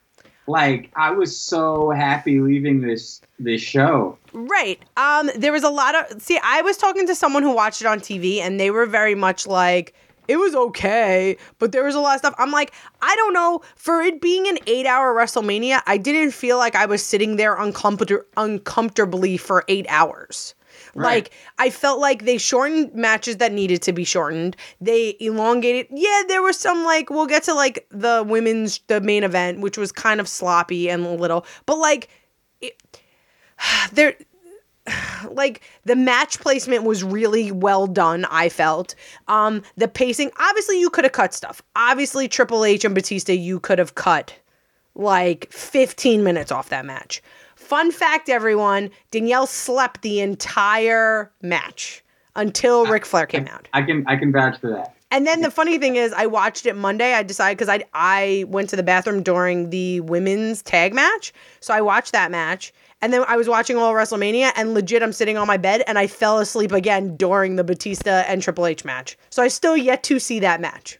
Like, I was so happy leaving this this show. Right. Um, there was a lot of... See, I was talking to someone who watched it on T V, and they were very much like, it was okay, but there was a lot of stuff. I'm like, I don't know. For it being an eight-hour WrestleMania, I didn't feel like I was sitting there uncomfort- uncomfortably for eight hours. Right. Like, I felt like they shortened matches that needed to be shortened. They elongated. Yeah, there were some, like, we'll get to, like, the women's, the main event, which was kind of sloppy and a little. But, like, it, there, like, the match placement was really well done, I felt. Um, the pacing, obviously, you could have cut stuff. Obviously, Triple H and Batista, you could have cut, like, fifteen minutes off that match. Fun fact, everyone, Danielle slept the entire match until I, Ric Flair came I, out. I can I can vouch for that. And then the funny thing is, I watched it Monday. I decided, because I, I went to the bathroom during the women's tag match, so I watched that match. And then I was watching all WrestleMania, and legit, I'm sitting on my bed, and I fell asleep again during the Batista and Triple H match. So I still yet to see that match.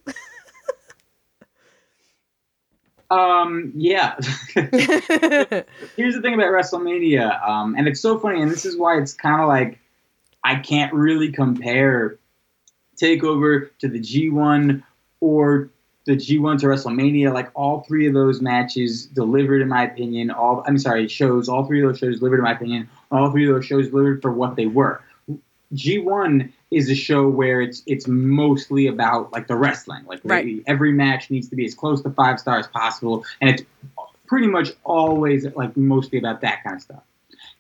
Um, yeah. Here's the thing about WrestleMania, um, and it's so funny, and this is why it's kind of like I can't really compare TakeOver to the G one or the G one to WrestleMania. Like, all three of those matches delivered, in my opinion, all, I'm sorry, shows, all three of those shows delivered, in my opinion, all three of those shows delivered for what they were. G one is a show where it's it's mostly about, like, the wrestling. Like, right. Every match needs to be as close to five stars as possible, and it's pretty much always, like, mostly about that kind of stuff.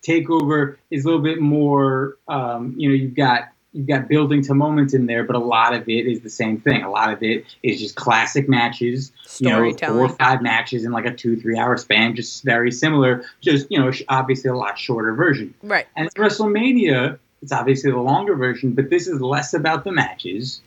TakeOver is a little bit more, um, you know, you've got you've got building to moments in there, but a lot of it is the same thing. A lot of it is just classic matches, you know, four or five matches in, like, a two, three-hour span, just very similar, just, you know, obviously a lot shorter version. Right. And WrestleMania... it's obviously the longer version, but this is less about the matches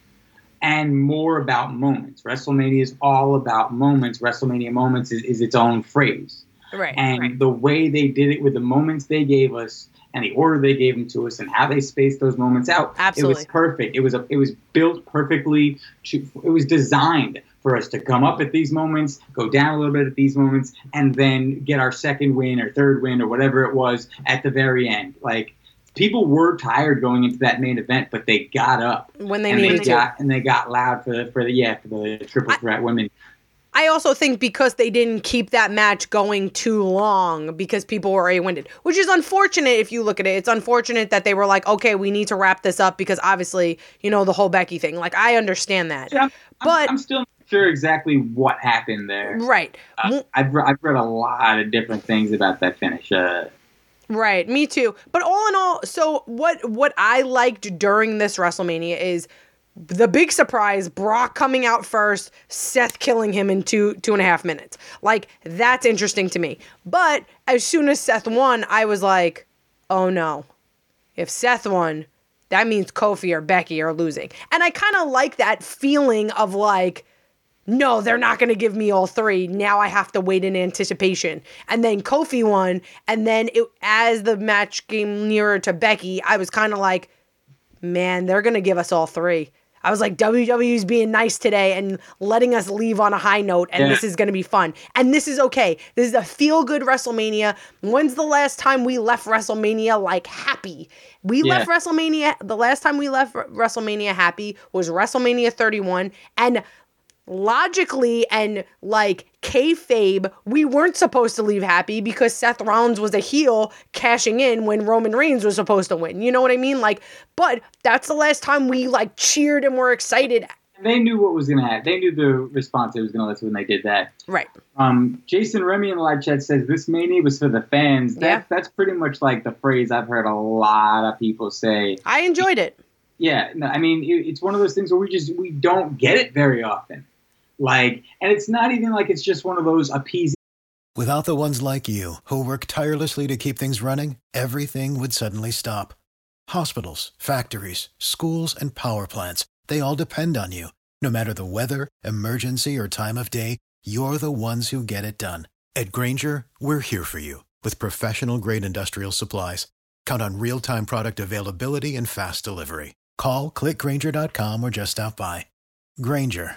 and more about moments. WrestleMania is all about moments. WrestleMania moments is, is its own phrase. Right. And right. The way they did it with the moments they gave us and the order they gave them to us and how they spaced those moments out. Absolutely. It was perfect. It was a, it was built perfectly. To, it was designed for us to come up at these moments, go down a little bit at these moments, and then get our second win or third win or whatever it was at the very end. Like, people were tired going into that main event, but they got up when they needed to, and they got loud for the for the yeah for the triple threat women. I also think because they didn't keep that match going too long because people were already winded, which is unfortunate if you look at it. It's unfortunate that they were like, okay, we need to wrap this up because obviously, you know, the whole Becky thing. Like, I understand that, yeah, I'm, but I'm, I'm still. Sure exactly what happened there. Right. Uh, I've re- I've read a lot of different things about that finish. Uh, Right, me too. But all in all, so what what I liked during this WrestleMania is the big surprise, Brock coming out first, Seth killing him in two, two and a half minutes. Like, that's interesting to me. But as soon as Seth won, I was like, oh no. If Seth won, that means Kofi or Becky are losing. And I kind of like that feeling of like, no, they're not going to give me all three. Now I have to wait in anticipation. And then Kofi won. And then it, as the match came nearer to Becky, I was kind of like, man, they're going to give us all three. I was like, W W E's being nice today and letting us leave on a high note, and yeah. This is going to be fun. And this is okay. This is a feel-good WrestleMania. When's the last time we left WrestleMania, like, happy? We yeah. left WrestleMania, the last time we left WrestleMania happy was WrestleMania thirty-one, and logically and, like, kayfabe, we weren't supposed to leave happy because Seth Rollins was a heel cashing in when Roman Reigns was supposed to win. You know what I mean? Like, but that's the last time we like cheered and were excited. And they knew what was going to happen. They knew the response it was going to let when they did that. Right. Um, Jason Remy in the live chat says this mania was for the fans. That, yeah. That's pretty much like the phrase I've heard a lot of people say. I enjoyed it. Yeah. No, I mean, it, it's one of those things where we just, we don't get it very often. Like, and it's not even like it's just one of those appeasing. Without the ones like you, who work tirelessly to keep things running, everything would suddenly stop. Hospitals, factories, schools, and power plants, they all depend on you. No matter the weather, emergency, or time of day, you're the ones who get it done. At Grainger, we're here for you, with professional-grade industrial supplies. Count on real-time product availability and fast delivery. Call, click grainger dot com or just stop by. Grainger.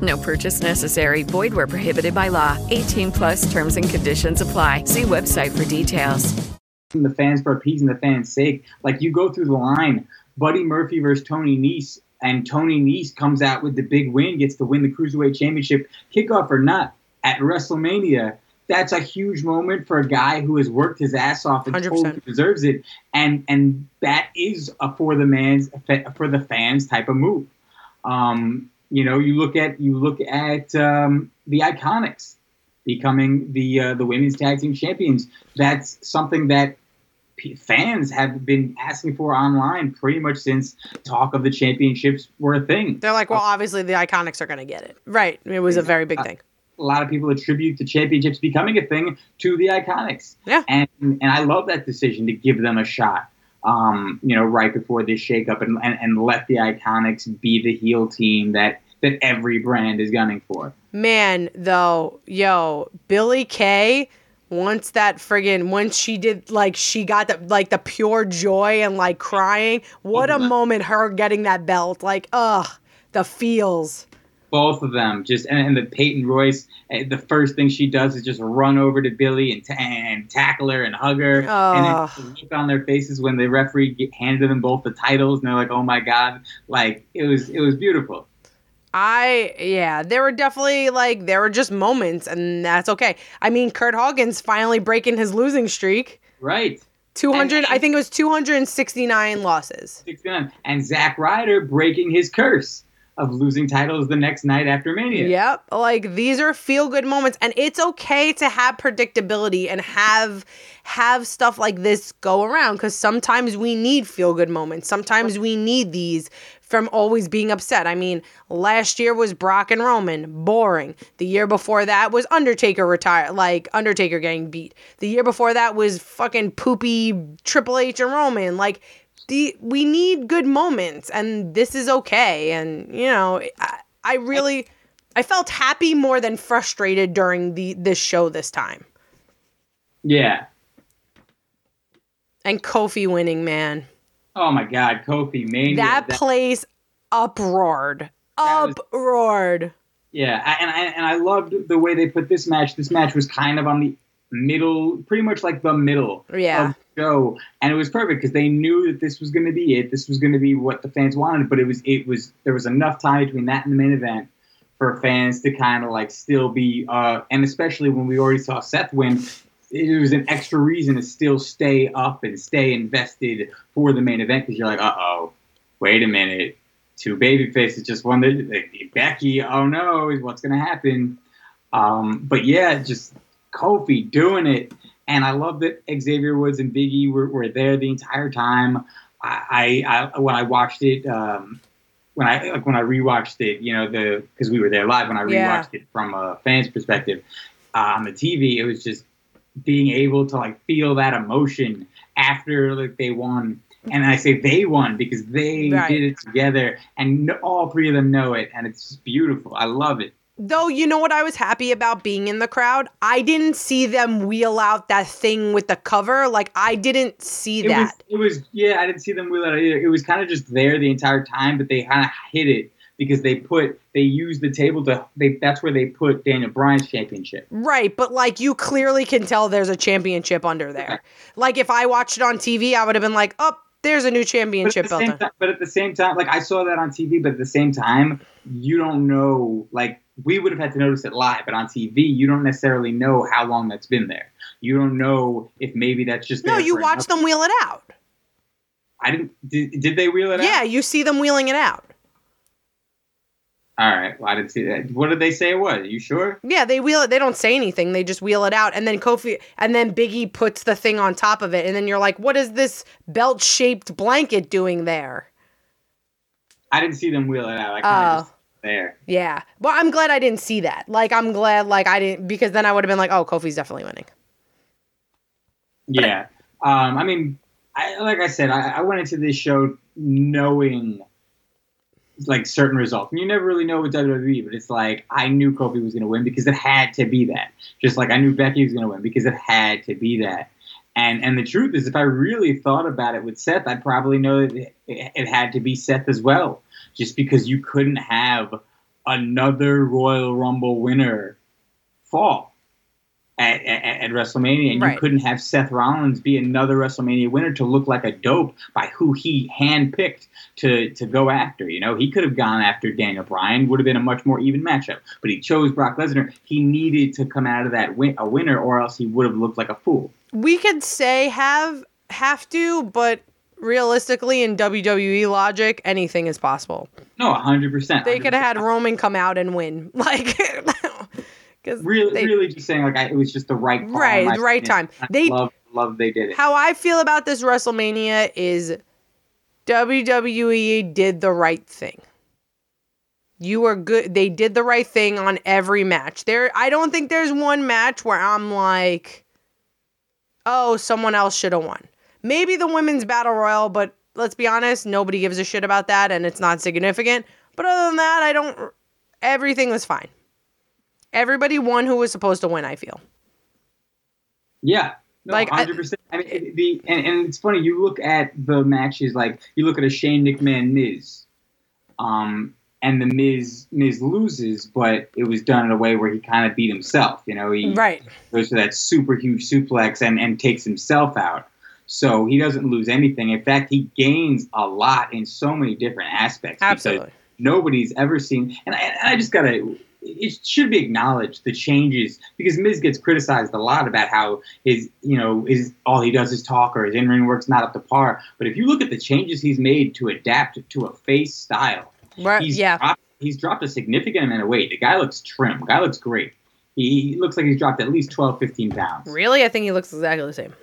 No purchase necessary. Void where prohibited by law. eighteen plus terms and conditions apply. See website for details. The fans for appeasing the fans' sake. Like, you go through the line, Buddy Murphy versus Tony Nese, and Tony Nese comes out with the big win, gets to win the Cruiserweight Championship, kickoff or not, at WrestleMania. That's a huge moment for a guy who has worked his ass off and one hundred percent totally deserves it. And and that is a for the man's for the fans type of move. Um You know, you look at you look at um, the Iconics becoming the uh, the women's tag team champions. That's something that p- fans have been asking for online pretty much since talk of the championships were a thing. They're like, well, obviously the Iconics are going to get it, right? It was a very big thing. A lot of people attribute the championships becoming a thing to the Iconics. Yeah, and and I love that decision to give them a shot. Um, you know, right before this shakeup, and, and and let the Iconics be the heel team that that every brand is gunning for. Man, though, yo, Billie Kay, once that friggin', once she did, like, she got the like the pure joy and like crying. What a moment! Her getting that belt, like, ugh, the feels. Both of them, just and, and the Peyton Royce. The first thing she does is just run over to Billy and t- and tackle her and hug her, oh. and then look on their faces when the referee get, handed them both the titles, and they're like, "Oh my god!" Like it was, it was beautiful. I yeah, there were definitely like there were just moments, and that's okay. I mean, Curt Hawkins finally breaking his losing streak. Right. two hundred, and, I think it was two hundred sixty-nine losses. sixty-nine, and Zack Ryder breaking his curse of losing titles the next night after Mania. Yep, like these are feel-good moments, and it's okay to have predictability and have have stuff like this go around because sometimes we need feel-good moments. Sometimes we need these from always being upset. I mean, last year was Brock and Roman, boring. The year before that was Undertaker retire, like Undertaker getting beat. The year before that was fucking poopy Triple H and Roman, like. The, we need good moments, and this is okay. And, you know, I, I really, I felt happy more than frustrated during the this show this time. Yeah. And Kofi winning, man. Oh, my God, Kofi, man. That, that place uproared. Uproared. Was, yeah, and I, and I loved the way they put this match. This match was kind of on the middle, pretty much like the middle. Yeah. Of go. And it was perfect because they knew that this was going to be it. This was going to be what the fans wanted. But it was it was there was enough time between that and the main event for fans to kind of like still be uh, and especially when we already saw Seth win. It was an extra reason to still stay up and stay invested for the main event because you're like, uh-oh, wait a minute. Two baby faces just won. Like, Becky, oh no, is what's going to happen. Um, but yeah, just Kofi doing it. And I love that Xavier Woods and Big E were, were there the entire time. I, I, I when I watched it, um, when I like when I rewatched it, you know, the because we were there live. When I rewatched yeah. it from a fan's perspective uh, on the T V, it was just being able to like feel that emotion after like they won. And I say they won because they right. did it together, and all three of them know it, and it's just beautiful. I love it. Though, you know what I was happy about being in the crowd? I didn't see them wheel out that thing with the cover. Like, I didn't see it that. Was, it was, yeah, I didn't see them wheel out either. It was kind of just there the entire time, but they kind of hid it because they put, they used the table to, they, that's where they put Daniel Bryan's championship. Right, but like you clearly can tell there's a championship under there. Okay. Like, if I watched it on T V, I would have been like, oh, there's a new championship belt. But, but at the same time, like I saw that on T V, but at the same time, you don't know, like we would have had to notice it live, but on T V, you don't necessarily know how long that's been there. You don't know if maybe that's just there. No, you watch them wheel it out. I didn't, did, did they wheel it out? Yeah, you see them wheeling it out. All right, well, I didn't see that. What did they say it was? Are you sure? Yeah, they wheel it. They don't say anything. They just wheel it out. And then Kofi, and then Big E puts the thing on top of it. And then you're like, what is this belt-shaped blanket doing there? I didn't see them wheel it out. I kind of uh, there. Yeah. Well, I'm glad I didn't see that. Like, I'm glad, like, I didn't, because then I would have been like, oh, Kofi's definitely winning. Yeah. Um, I mean, I, like I said, I, I went into this show knowing like certain results, and you never really know with W W E, but it's like I knew Kofi was going to win because it had to be that. Just like I knew Becky was going to win because it had to be that. And and the truth is, if I really thought about it with Seth, I'd probably know that it, it had to be Seth as well, just because you couldn't have another Royal Rumble winner fall at, at, at WrestleMania, and right. you couldn't have Seth Rollins be another WrestleMania winner to look like a dope by who he handpicked to, to go after. You know, he could have gone after Daniel Bryan, would have been a much more even matchup, but he chose Brock Lesnar. He needed to come out of that win- a winner, or else he would have looked like a fool. We could say have, have to, but realistically in W W E logic, anything is possible. No, one hundred percent. They could have had Roman come out and win. Like... Really, they, really just saying like I, it was just the right time. Right, the right time. They love, love they did it. How I feel about this WrestleMania is W W E did the right thing. You are good. They did the right thing on every match. There, I don't think there's one match where I'm like, oh, someone else should have won. Maybe the women's battle royal, but let's be honest, nobody gives a shit about that, and it's not significant. But other than that, I don't. Everything was fine. Everybody won who was supposed to win, I feel. Yeah. No, like, one hundred percent. I, I mean, the, and, and it's funny, you look at the matches, like, you look at a Shane McMahon Miz, um, and the Miz Miz loses, but it was done in a way where he kind of beat himself. You know, he right. goes for that super huge suplex and, and takes himself out. So he doesn't lose anything. In fact, he gains a lot in so many different aspects. Absolutely. Nobody's ever seen, and I, and I just got to... It should be acknowledged, the changes, because Miz gets criticized a lot about how his, you know, his all he does is talk or his in-ring work's not up to par. But if you look at the changes he's made to adapt to a face style, right, he's, yeah. dropped, he's dropped a significant amount of weight. The guy looks trim. The guy looks great. He, he looks like he's dropped at least twelve, fifteen pounds. Really? I think he looks exactly the same.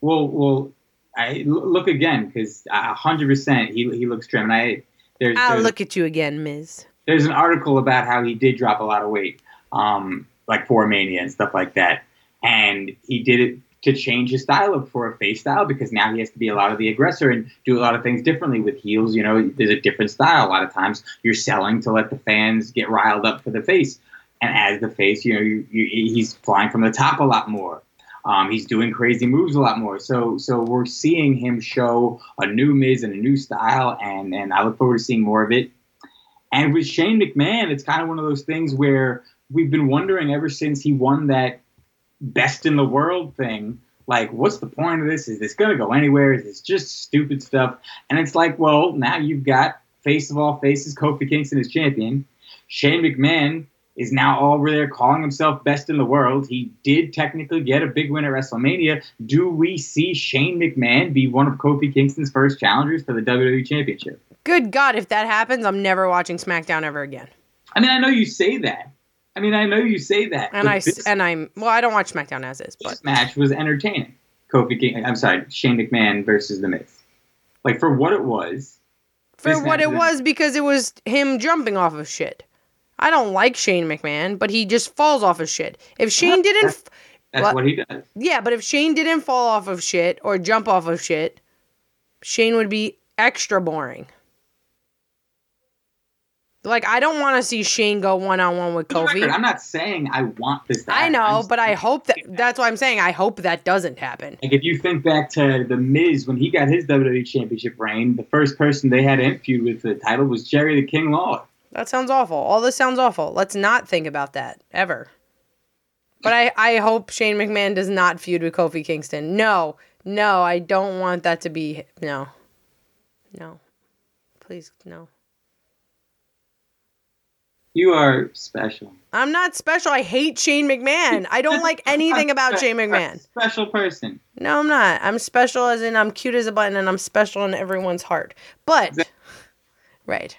Well, well, I, look again, because one hundred percent he he looks trim. And I there's, I'll there's, look at you again, Miz. There's an article about how he did drop a lot of weight, um, like for Mania and stuff like that. And he did it to change his style up for a face style because now he has to be a lot of the aggressor and do a lot of things differently with heels. You know, there's a different style. A lot of times you're selling to let the fans get riled up for the face. And as the face, you know, you, you, he's flying from the top a lot more. Um, he's doing crazy moves a lot more. So so we're seeing him show a new Miz and a new style. And, and I look forward to seeing more of it. And with Shane McMahon, it's kind of one of those things where we've been wondering ever since he won that best in the world thing, Like, what's the point of this? Is this going to go anywhere? Is this just stupid stuff? And it's like, well, now you've got face of all faces, Kofi Kingston is champion. Shane McMahon is now over there calling himself best in the world. He did technically get a big win at WrestleMania. Do we see Shane McMahon be one of Kofi Kingston's first challengers for the W W E Championship? Good God, if that happens, I'm never watching SmackDown ever again. I mean, I know you say that. I mean, I know you say that. And, I, this, and I'm, well, I don't watch SmackDown as is. But. This match was entertaining. Kofi King, I'm sorry, Shane McMahon versus The Miz. Like, for what it was. For what it was, because it was him jumping off of shit. I don't like Shane McMahon, but he just falls off of shit. If Shane didn't... That's, that's well, what he does. Yeah, but if Shane didn't fall off of shit or jump off of shit, Shane would be extra boring. Like, I don't want to see Shane go one-on-one with Kofi. Record, I'm not saying I want this to happen. I know, but I hope that... That's what I'm saying. I hope that doesn't happen. Like, if you think back to The Miz, when he got his W W E Championship reign, the first person they had him feud with for the title was Jerry the King Lawler. That sounds awful. All this sounds awful. Let's not think about that, ever. But I, I hope Shane McMahon does not feud with Kofi Kingston. No. No, I don't want that to be... No. No. Please, no. You are special. I'm not special. I hate Shane McMahon. I don't like anything about Shane McMahon. A special person. No, I'm not. I'm special as in I'm cute as a button and I'm special in everyone's heart. But, exactly. Right.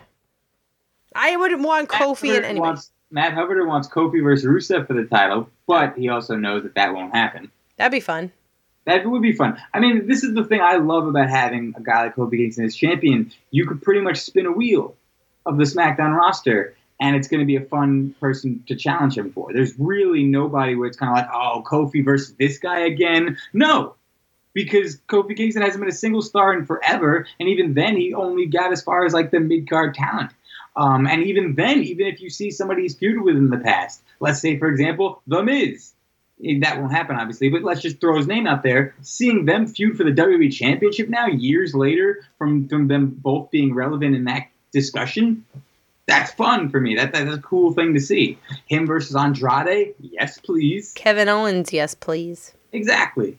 I wouldn't want Matt Kofi in anyway. Wants, Matt Hubbard wants Kofi versus Rusev for the title, but he also knows that that won't happen. That'd be fun. That would be fun. I mean, this is the thing I love about having a guy like Kofi Kingston as champion. You could pretty much spin a wheel of the SmackDown roster, and it's going to be a fun person to challenge him for. There's really nobody where it's kind of like, oh, Kofi versus this guy again. No, because Kofi Kingston hasn't been a single star in forever, and even then he only got as far as like the mid-card talent. Um, and even then, even if you see somebody he's feuded with in the past, let's say, for example, The Miz. That won't happen, obviously, but let's just throw his name out there. Seeing them feud for the W W E Championship now, years later, from, from them both being relevant in that discussion, that's fun for me. That, that's a cool thing to see. Him versus Andrade, yes, please. Kevin Owens, yes, please. Exactly.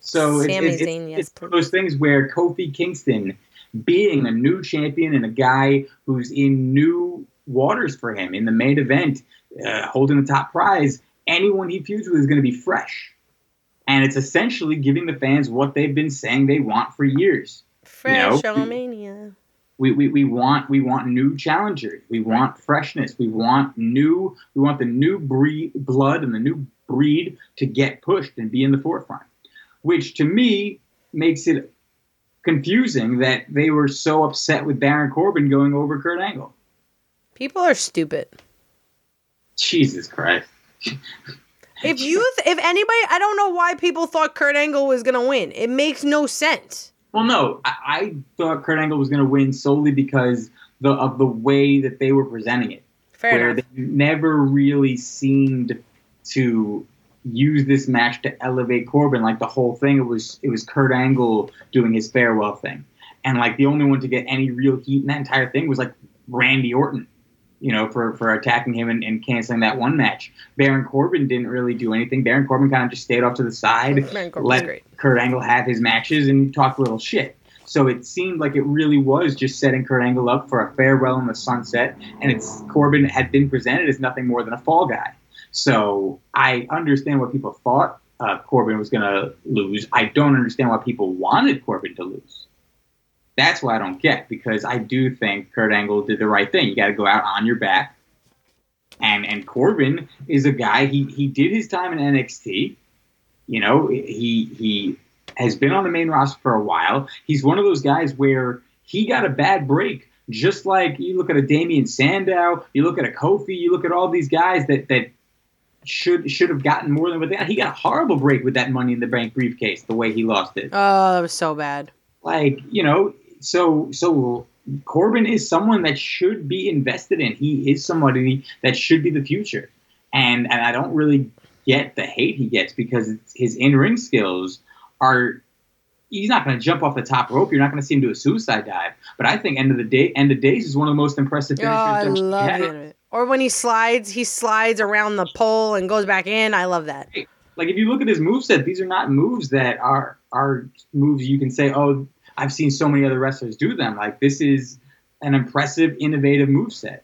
So it, it, Zane, it, yes, it's one of those things where Kofi Kingston... being a new champion and a guy who's in new waters for him in the main event, uh, holding the top prize, anyone he feuds with is going to be fresh. And it's essentially giving the fans what they've been saying they want for years. Fresh-o-mania. We, we we want we want new challengers. We want freshness. We want new. We want the new breed, blood and the new breed to get pushed and be in the forefront, which to me makes it confusing that they were so upset with Baron Corbin going over Kurt Angle. People are stupid. Jesus Christ. If you, th- if anybody, I don't know why people thought Kurt Angle was going to win. It makes no sense. Well, no, I, I thought Kurt Angle was going to win solely because the of the way that they were presenting it. Fair where enough. They never really seemed to use this match to elevate Corbin. Like the whole thing, it was it was Kurt Angle doing his farewell thing, and like the only one to get any real heat in that entire thing was like Randy Orton, you know, for for attacking him and, and canceling that one match. Baron Corbin didn't really do anything. Baron Corbin kind of just stayed off to the side, let great. Kurt Angle have his matches and talk a little shit. So it seemed like it really was just setting Kurt Angle up for a farewell in the sunset, and it's Corbin had been presented as nothing more than a fall guy. So I understand what people thought uh, Corbin was going to lose. I don't understand why people wanted Corbin to lose. That's what I don't get, because I do think Kurt Angle did the right thing. You got to go out on your back. And and Corbin is a guy, he, he did his time in N X T. You know, he he has been on the main roster for a while. He's one of those guys where he got a bad break. Just like you look at a Damian Sandow, you look at a Kofi, you look at all these guys that that should should have gotten more than what they got. He got a horrible break with that Money in the Bank briefcase, the way he lost it. Oh, that was so bad. Like, you know, so so Corbin is someone that should be invested in. He is somebody that should be the future. And and I don't really get the hate he gets, because it's, his in-ring skills are, he's not going to jump off the top rope. You're not going to see him do a suicide dive. But I think End of the Day, End of Days is one of the most impressive finishers. Oh, I love it. Or when he slides, he slides around the pole and goes back in. I love that. Like, if you look at his moveset, these are not moves that are are moves you can say, oh, I've seen so many other wrestlers do them. Like, this is an impressive, innovative moveset.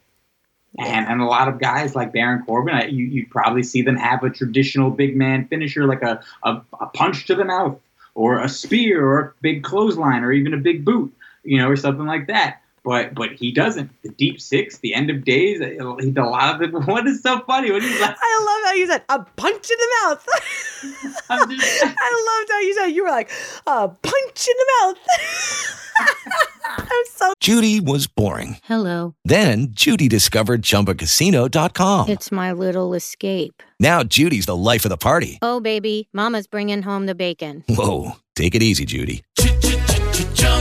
And and a lot of guys like Baron Corbin, I, you, you'd probably see them have a traditional big man finisher, like a, a, a punch to the mouth or a spear or a big clothesline or even a big boot, you know, or something like that. But but he doesn't. The deep six, the end of days, a lot of it. What is so funny? What is that? I love how you said a punch in the mouth. I'm just, I loved how you said you were like a punch in the mouth. I'm so- Judy was boring. Hello. Then Judy discovered Chumba Casino dot com. It's my little escape. Now Judy's the life of the party. Oh baby, Mama's bringing home the bacon. Whoa, take it easy, Judy.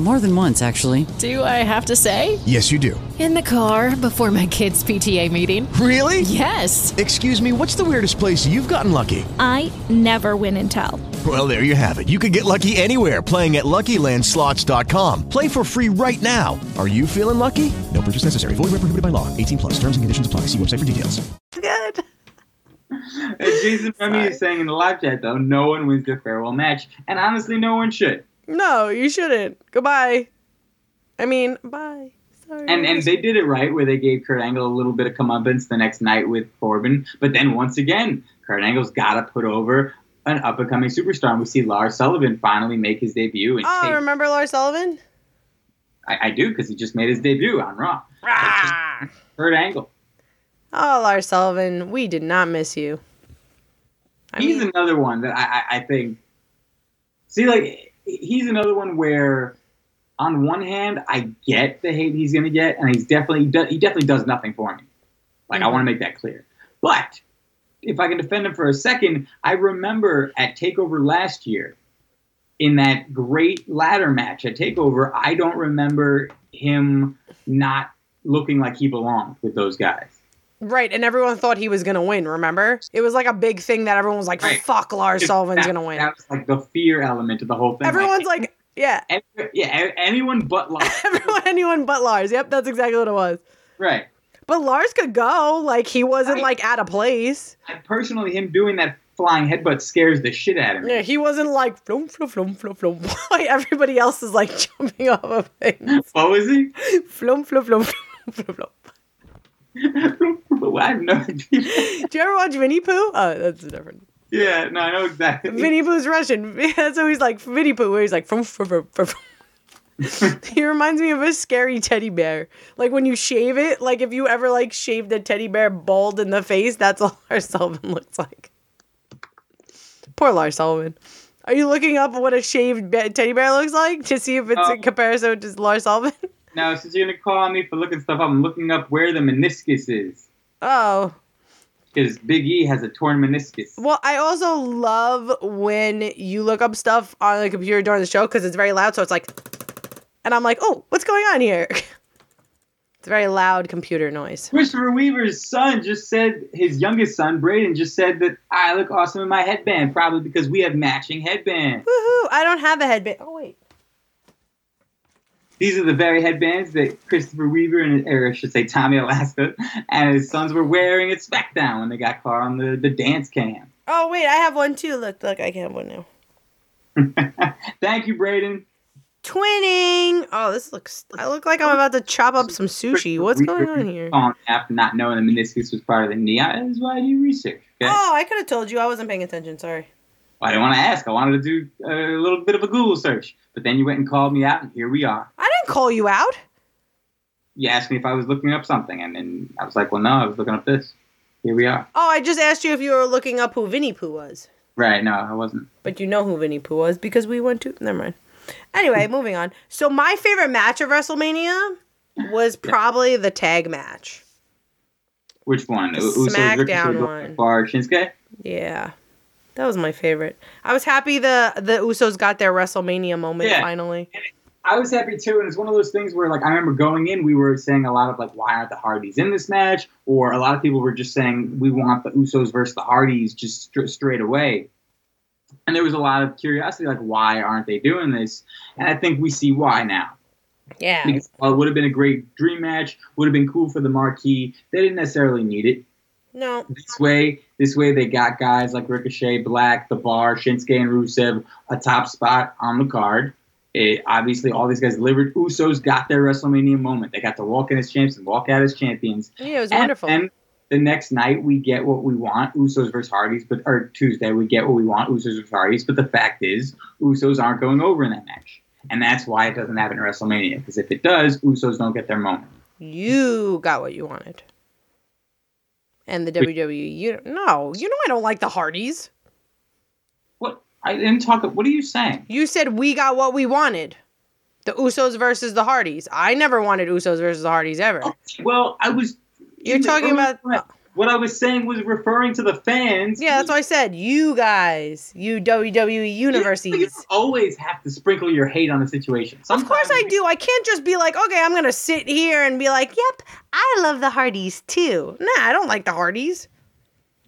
More than once, actually. Do I have to say? Yes, you do. In the car before my kids' P T A meeting. Really? Yes. Excuse me, what's the weirdest place you've gotten lucky? I never win and tell. Well, there you have it. You can get lucky anywhere, playing at Lucky Land Slots dot com. Play for free right now. Are you feeling lucky? No purchase necessary. Void where prohibited by law. eighteen plus. Terms and conditions apply. See website for details. Good. Jason Remy is saying in the live chat, though, no one wins their farewell match. And honestly, no one should. No, you shouldn't. Goodbye. I mean, bye. Sorry. And and they did it right where they gave Kurt Angle a little bit of comeuppance the next night with Corbin. But then once again, Kurt Angle's got to put over an up-and-coming superstar. And we see Lars Sullivan finally make his debut. And oh, take... remember Lars Sullivan? I, I do, because he just made his debut on Raw. Ah! Kurt Angle. Oh, Lars Sullivan, we did not miss you. I He's mean... another one that I, I, I think... See, like... He's another one where, on one hand, I get the hate he's going to get, and he's definitely he, does, he definitely does nothing for me. Like, mm-hmm. I want to make that clear. But if I can defend him for a second, I remember at TakeOver last year, in that great ladder match at TakeOver, I don't remember him not looking like he belonged with those guys. Right, and everyone thought he was going to win, remember? It was like a big thing that everyone was like, right. Fuck, Lars Sullivan's going to win. That was like the fear element of the whole thing. Everyone's like, like yeah. Every, yeah, anyone but Lars. everyone, anyone but Lars. Yep, that's exactly what it was. Right. But Lars could go. Like, he wasn't, I, like, out of place. I personally, him doing that flying headbutt scares the shit out of me. Yeah, he wasn't like, flum, flum, flum, flum, flum. Why everybody else is, like, jumping off of things. What was he? Flum, flum, flum, flum, flum, flum. I have no idea. Do you ever watch Winnie Pooh? Oh, that's different. Yeah, no, I know exactly. Winnie Pooh's Russian. That's always like Winnie Pooh, where he's like, from, from, from, from. He reminds me of a scary teddy bear. Like when you shave it, like if you ever like shaved a teddy bear bald in the face, that's all Lars Sullivan looks like. Poor Lars Sullivan. Are you looking up what a shaved be- teddy bear looks like to see if it's oh. in comparison to Lars Sullivan? Now, since you're going to call on me for looking stuff up, I'm looking up where the meniscus is. Oh. Because Big E has a torn meniscus. Well, I also love when you look up stuff on the computer during the show because it's very loud. So it's like, and I'm like, oh, what's going on here? It's a very loud computer noise. Christopher Weaver's son just said, his youngest son, Braden, just said that I look awesome in my headband, probably because we have matching headbands. Woohoo. I don't have a headband. Oh, wait. These are the very headbands that Christopher Weaver and, or I should say Tommy Alaska, and his sons were wearing at SmackDown when they got caught on the, the dance cam. Oh, wait, I have one too. Look, look, I can have one now. Thank you, Braden. Twinning. Oh, this looks, I look like I'm about to chop up some sushi. What's going on here? After not knowing the meniscus was part of the knee, that is why I do research. Okay? Oh, I could have told you. I wasn't paying attention. Sorry. Well, I didn't want to ask. I wanted to do a little bit of a Google search. But then you went and called me out, and here we are. I didn't call you out. You asked me if I was looking up something, and then I was like, well, no, I was looking up this. Here we are. Oh, I just asked you if you were looking up who Vinnie Pooh was. Right, no, I wasn't. But you know who Vinnie Pooh was because we went to... Never mind. Anyway, moving on. So my favorite match of WrestleMania was probably yeah. the tag match. Which one? The Usos, SmackDown Ricochet, one. Bar, Shinsuke? Yeah. That was my favorite. I was happy the the Usos got their WrestleMania moment yeah. finally. I was happy too, and it's one of those things where, like, I remember going in, we were saying a lot of, like, why aren't the Hardys in this match? Or a lot of people were just saying, we want the Usos versus the Hardys just st- straight away. And there was a lot of curiosity, like, why aren't they doing this? And I think we see why now. Yeah. Because while it would have been a great dream match, would have been cool for the marquee, they didn't necessarily need it. No. This way, this way they got guys like Ricochet, Black, The Bar, Shinsuke, and Rusev a top spot on the card. It, obviously, all these guys delivered. Usos got their WrestleMania moment. They got to walk in as champs and walk out as champions. Yeah, it was and, wonderful. And the next night, we get what we want. Usos versus Hardys, but or Tuesday, we get what we want. Usos versus Hardys, but the fact is, Usos aren't going over in that match, and that's why it doesn't happen in WrestleMania. Because if it does, Usos don't get their moment. You got what you wanted. And the W W E, you no, you know I don't like the Hardys. What? I didn't talk. What are you saying? You said we got what we wanted. The Usos versus the Hardys. I never wanted Usos versus the Hardys ever. Oh, well, I was. You're talking about. Rant. What I was saying was referring to the fans. Yeah, that's what I said. You guys, you W W E universities. You always have to sprinkle your hate on the situation. Sometimes of course I do. I can't just be like, okay, I'm going to sit here and be like, yep, I love the Hardys too. Nah, I don't like the Hardys.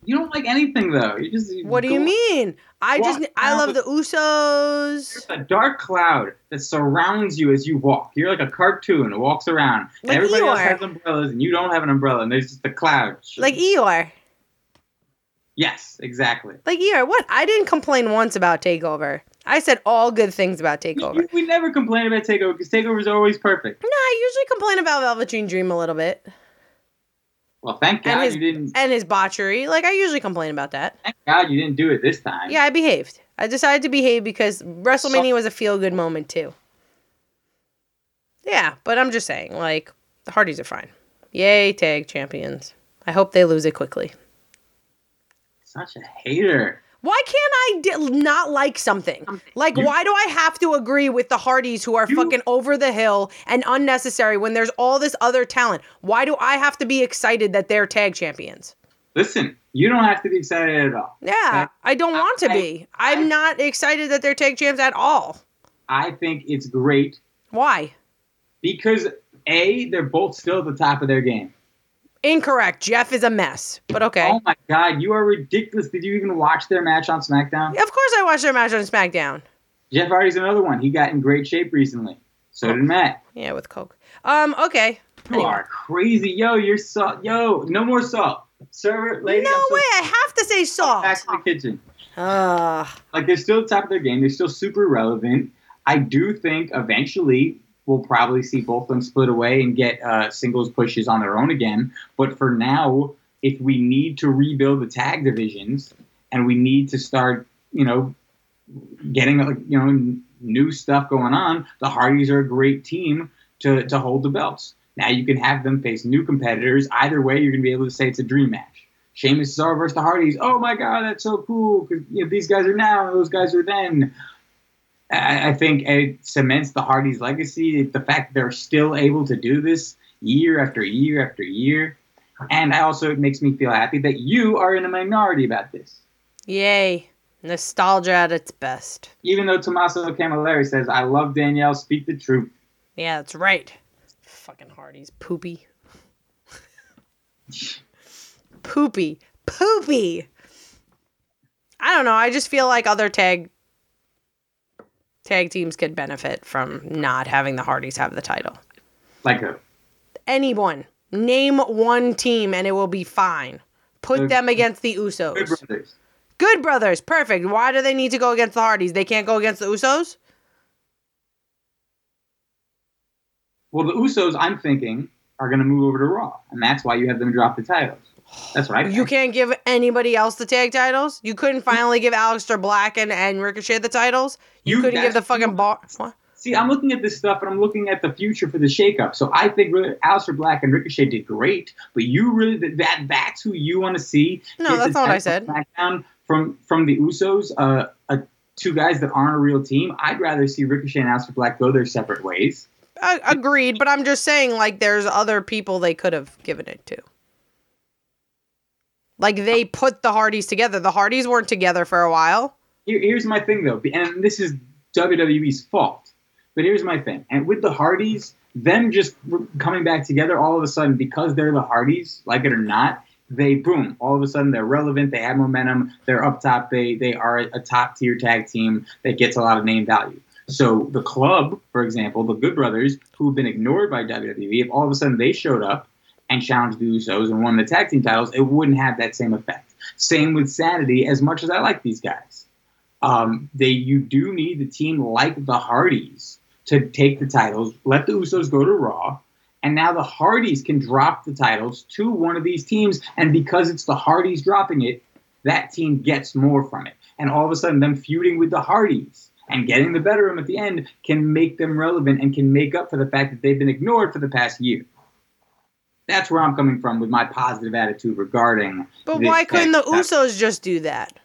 You don't like anything, though. You just. You what do you mean? I just, I love the Usos. There's a dark cloud that surrounds you as you walk. You're like a cartoon that walks around. Like everybody Eeyore. Else has umbrellas, and you don't have an umbrella, and there's just a cloud. Like Eeyore. Yes, exactly. Like Eeyore. What? I didn't complain once about TakeOver. I said all good things about TakeOver. We, we never complain about TakeOver, because TakeOver is always perfect. No, I usually complain about Velveteen Dream a little bit. Well, thank God his, you didn't... And his botchery. Like, I usually complain about that. Thank God you didn't do it this time. Yeah, I behaved. I decided to behave because WrestleMania so- was a feel-good moment, too. Yeah, but I'm just saying, like, the Hardys are fine. Yay, tag champions. I hope they lose it quickly. Such a hater. Why can't I d- not like something? Like, you, why do I have to agree with the Hardys who are you, fucking over the hill and unnecessary when there's all this other talent? Why do I have to be excited that they're tag champions? Listen, you don't have to be excited at all. Yeah, okay? I don't want to I, be. I, I'm I, not excited that they're tag champs at all. I think it's great. Why? Because, A, they're both still at the top of their game. Incorrect. Jeff is a mess, but okay. Oh my God, you are ridiculous. Did you even watch their match on SmackDown? Yeah, of course I watched their match on SmackDown. Jeff Hardy's another one. He got in great shape recently. So did Matt. Yeah, with Coke. Um, okay. You anyway. Are crazy. Yo, you're salt. Yo, no more salt. Server, lady. No so way, I have to say salt. Back to the kitchen. Uh. Like, they're still at the top of their game. They're still super relevant. I do think eventually... we'll probably see both of them split away and get uh, singles pushes on their own again. But for now, if we need to rebuild the tag divisions and we need to start, you know, getting you know new stuff going on, the Hardys are a great team to, to hold the belts. Now you can have them face new competitors. Either way, you're going to be able to say it's a dream match. Sheamus Cesaro versus the Hardys. Oh, my God, that's so cool. Because you know, these guys are now and those guys are then. I think it cements the Hardys' legacy, the fact that they're still able to do this year after year after year. And I also, it makes me feel happy that you are in a minority about this. Yay. Nostalgia at its best. Even though Tommaso Camilleri says, I love Danielle, speak the truth. Yeah, that's right. Fucking Hardys. Poopy. Poopy. Poopy. I don't know. I just feel like other tag... Tag teams could benefit from not having the Hardys have the title. Like who? Anyone. Name one team and it will be fine. Put They're, them against the Usos. Good Brothers. Good Brothers. Perfect. Why do they need to go against the Hardys? They can't go against the Usos? Well, the Usos, I'm thinking, are going to move over to Raw. And that's why you have them drop the titles. That's what I think. You can't give anybody else the tag titles? You couldn't finally give Aleister Black and, and Ricochet the titles? You, you couldn't give the fucking bar... What? See, I'm looking at this stuff, and I'm looking at the future for the shakeup. So I think really, Aleister Black and Ricochet did great, but you really... that That's who you want to see. No, that's not what I said. SmackDown from, from the Usos, uh, uh, two guys that aren't a real team. I'd rather see Ricochet and Aleister Black go their separate ways. Uh, agreed, but I'm just saying, like, there's other people they could have given it to. Like, they put the Hardys together. The Hardys weren't together for a while. Here, here's my thing, though, and this is W W E's fault. But here's my thing. And with the Hardys, them just coming back together all of a sudden, because they're the Hardys, like it or not, they, boom, all of a sudden they're relevant, they have momentum, they're up top, they, they are a top-tier tag team that gets a lot of name value. So the club, for example, the Good Brothers, who've been ignored by W W E, if all of a sudden they showed up and challenged the Usos and won the tag team titles, it wouldn't have that same effect. Same with Sanity, as much as I like these guys. Um, they you do need a team like the Hardys to take the titles, let the Usos go to Raw, and now the Hardys can drop the titles to one of these teams, and because it's the Hardys dropping it, that team gets more from it. And all of a sudden, them feuding with the Hardys and getting the better of them at the end can make them relevant and can make up for the fact that they've been ignored for the past year. That's where I'm coming from with my positive attitude regarding But why couldn't the Usos just do that?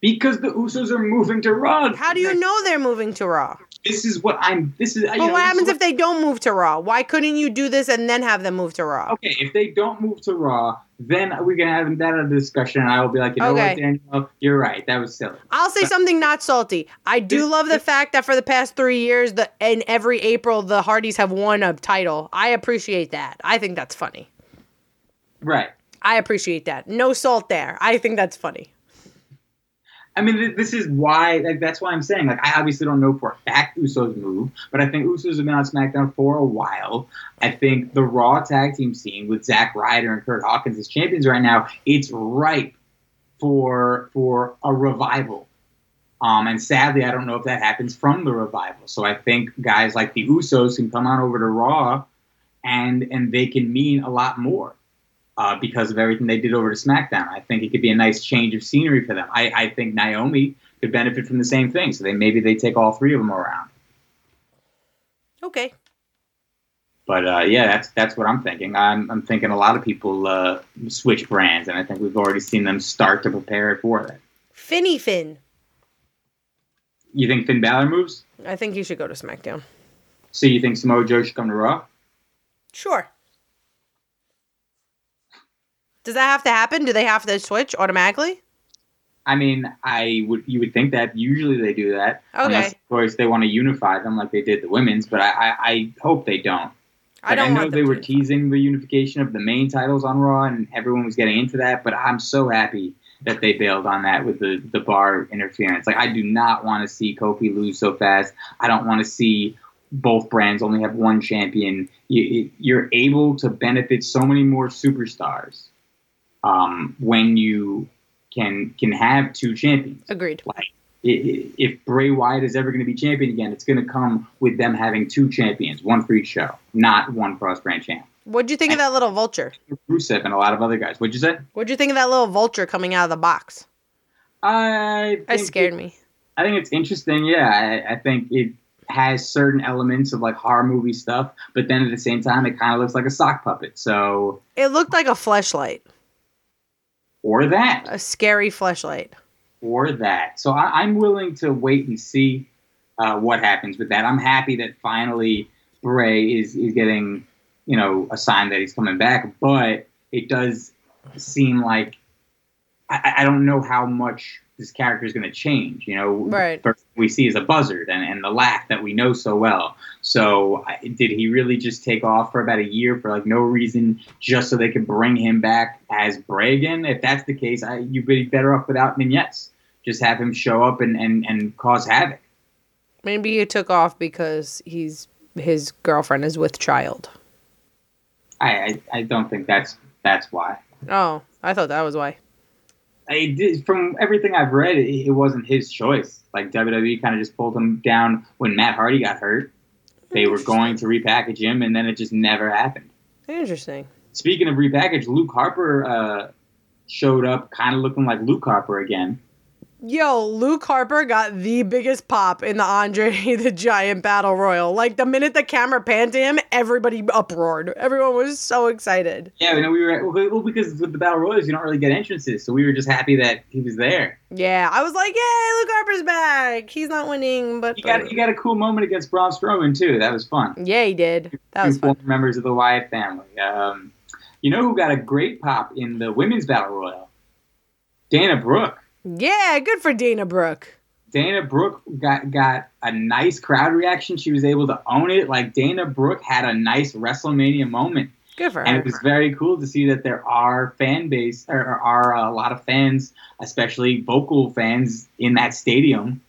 Because the Usos are moving to Raw. How do you know they're moving to Raw? This is what I'm. This is. But you know, what happens what, if they don't move to Raw? Why couldn't you do this and then have them move to Raw? Okay, if they don't move to Raw, then we can have that other discussion, and I will be like, you know okay. what, Danielle, you're right. That was silly. I'll say but, something not salty. I do this, love the this, fact that for the past three years, the and every April, the Hardys have won a title. I appreciate that. I think that's funny. Right. I appreciate that. No salt there. I think that's funny. I mean, this is why, like, that's why I'm saying, like, I obviously don't know for a fact Usos move, but I think Usos have been on SmackDown for a while. I think the Raw tag team scene with Zack Ryder and Curt Hawkins as champions right now, it's ripe for for a revival. Um, and sadly, I don't know if that happens from the revival. So I think guys like the Usos can come on over to Raw, and and they can mean a lot more. Uh, because of everything they did over to SmackDown. I think it could be a nice change of scenery for them. I, I think Naomi could benefit from the same thing, so they maybe they take all three of them around. Okay. But, uh, yeah, that's that's what I'm thinking. I'm, I'm thinking a lot of people uh, switch brands, and I think we've already seen them start to prepare for that. Finny Finn. You think Finn Balor moves? I think he should go to SmackDown. So you think Samoa Joe should come to Raw? Sure. Does that have to happen? Do they have to switch automatically? I mean, I would you would think that usually they do that. Okay. Unless, of course, they want to unify them like they did the women's, but I, I, I hope they don't. Like, I don't I know want they were to. teasing the unification of the main titles on Raw, and everyone was getting into that, but I'm so happy that they bailed on that with the, the bar interference. Like, I do not want to see Kofi lose so fast. I don't want to see both brands only have one champion. You, you're able to benefit so many more superstars. Um, when you can can have two champions. Agreed. Like, if Bray Wyatt is ever going to be champion again, it's going to come with them having two champions, one for each show, not one cross-brand champ. What'd you think and of that little vulture? Rusev and a lot of other guys. What'd you say? What'd you think of that little vulture coming out of the box? I That scared it, me. I think it's interesting, yeah. I, I think it has certain elements of, like, horror movie stuff, but then at the same time, it kind of looks like a sock puppet, so... It looked like a fleshlight. Or that. A scary fleshlight. Or that. So I, I'm willing to wait and see uh, what happens with that. I'm happy that finally Bray is, is getting, you know, a sign that he's coming back. But it does seem like I, I don't know how much this character is going to change. You know, right. The first thing we see is a buzzard and, and the laugh that we know so well. So I, did he really just take off for about a year for, like, no reason just so they could bring him back as Bray again? If that's the case, I, you'd be better off without vignettes. Just have him show up and, and, and cause havoc. Maybe he took off because he's his girlfriend is with child. I, I, I don't think that's that's why. Oh, I thought that was why. I did, from everything I've read, it, it wasn't his choice. Like, W W E kind of just pulled him down when Matt Hardy got hurt. They were going to repackage him, and then it just never happened. Interesting. Speaking of repackage, Luke Harper uh, showed up kind of looking like Luke Harper again. Yo, Luke Harper got the biggest pop in the Andre the Giant Battle Royal. Like, the minute the camera panned to him, everybody uproared. Everyone was so excited. Yeah, you know, we were well, because with the Battle Royals, you don't really get entrances, so we were just happy that he was there. Yeah, I was like, yay, Luke Harper's back. He's not winning, but... He got, he got a cool moment against Braun Strowman, too. That was fun. Yeah, he did. That was fun. Members of the Wyatt family. Um, You know who got a great pop in the women's battle royal? Dana Brooke. Yeah, good for Dana Brooke. Dana Brooke got, got a nice crowd reaction. She was able to own it. Like, Dana Brooke had a nice WrestleMania moment. Good for her. And it was very cool to see that there are fan base, or are a lot of fans, especially vocal fans, in that stadium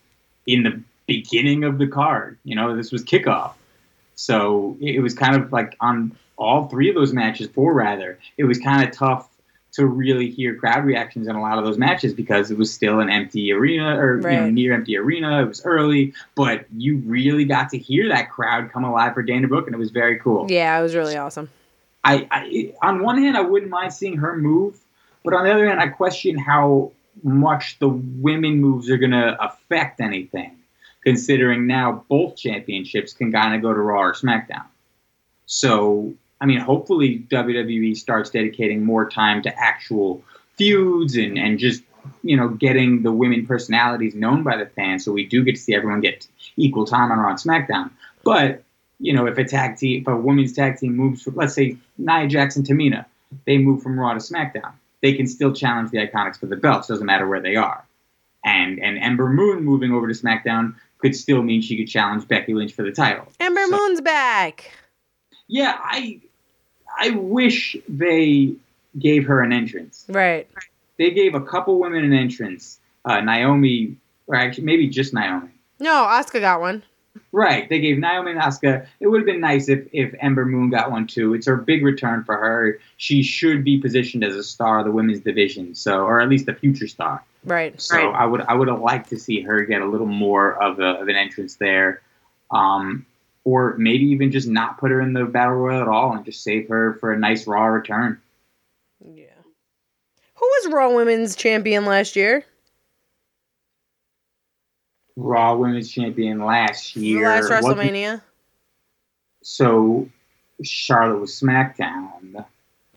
in the beginning of the card. You know, this was kickoff. So it was kind of like on all three of those matches, four rather, it was kind of tough to really hear crowd reactions in a lot of those matches because it was still an empty arena or right. you know, near empty arena. It was early, but you really got to hear that crowd come alive for Dana Brooke, and it was very cool. Yeah, it was really awesome. I, I on one hand, I wouldn't mind seeing her move, but on the other hand, I question how much the women moves are going to affect anything, considering now both championships can kind of go to Raw or SmackDown. So, I mean, hopefully W W E starts dedicating more time to actual feuds and, and just, you know, getting the women personalities known by the fans, so we do get to see everyone get equal time on Raw and SmackDown. But, you know, if a tag team, if a women's tag team moves from, let's say, Nia Jax and Tamina, they move from Raw to SmackDown, they can still challenge the Iconics for the belts. Doesn't matter where they are. And and Ember Moon moving over to SmackDown could still mean she could challenge Becky Lynch for the title. Ember so, Moon's back. Yeah, I... I wish they gave her an entrance. Right. They gave a couple women an entrance. Uh, Naomi, or actually maybe just Naomi. No, Asuka got one. Right. They gave Naomi and Asuka. It would have been nice if, if Ember Moon got one too. It's her big return for her. She should be positioned as a star of the women's division, so or at least a future star. Right. So right. I would I would have liked to see her get a little more of, a, of an entrance there. Um Or maybe even just not put her in the Battle Royal at all and just save her for a nice Raw return. Yeah. Who was Raw Women's Champion last year? Raw Women's Champion last year. Last WrestleMania. What? So Charlotte was SmackDown.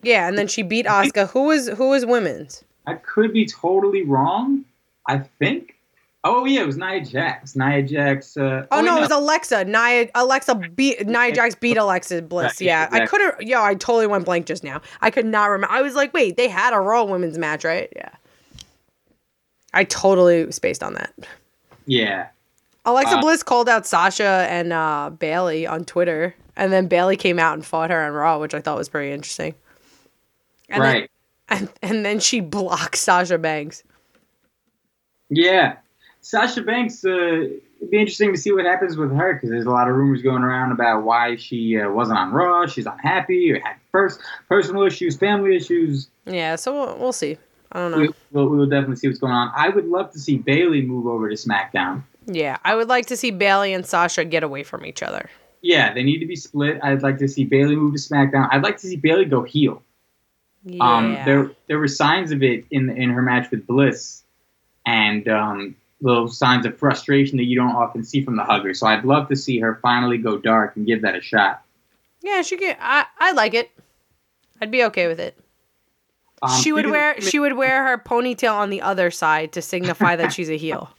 Yeah, and then she beat Asuka. Who was who was women's? I could be totally wrong, I think. Oh, yeah, it was Nia Jax. Nia Jax. Uh, oh, oh, no, it was Alexa. Nia, Alexa beat, Nia Jax beat Alexa Bliss. Yeah, exactly. I could have. Yo, I totally went blank just now. I could not remember. I was like, wait, they had a Raw women's match, right? Yeah. I totally spaced on that. Yeah. Alexa uh, Bliss called out Sasha and uh, Bayley on Twitter, and then Bayley came out and fought her on Raw, which I thought was pretty interesting. And right. Then, and, and then she blocked Sasha Banks. Yeah. Sasha Banks, uh, it'd be interesting to see what happens with her because there's a lot of rumors going around about why she uh, wasn't on Raw. She's unhappy or had first personal issues, family issues. Yeah, so we'll, we'll see. I don't know. We, we'll, we'll definitely see what's going on. I would love to see Bayley move over to SmackDown. Yeah, I would like to see Bayley and Sasha get away from each other. Yeah, they need to be split. I'd like to see Bayley move to SmackDown. I'd like to see Bayley go heel. Yeah. Um, there, there were signs of it in in her match with Bliss, and um. little signs of frustration that you don't often see from the hugger. So I'd love to see her finally go dark and give that a shot. Yeah, she could. I I like it. I'd be okay with it. Um, she would wear she would wear her ponytail on the other side to signify that she's a heel.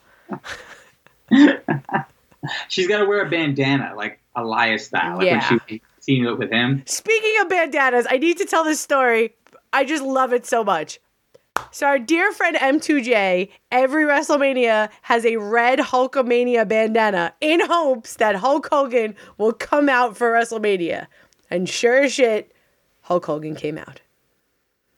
She's got to wear a bandana like Elias style. Like yeah. When she seen it with him. Speaking of bandanas, I need to tell this story. I just love it so much. So our dear friend M two J, every WrestleMania has a red Hulkamania bandana in hopes that Hulk Hogan will come out for WrestleMania. And sure as shit, Hulk Hogan came out.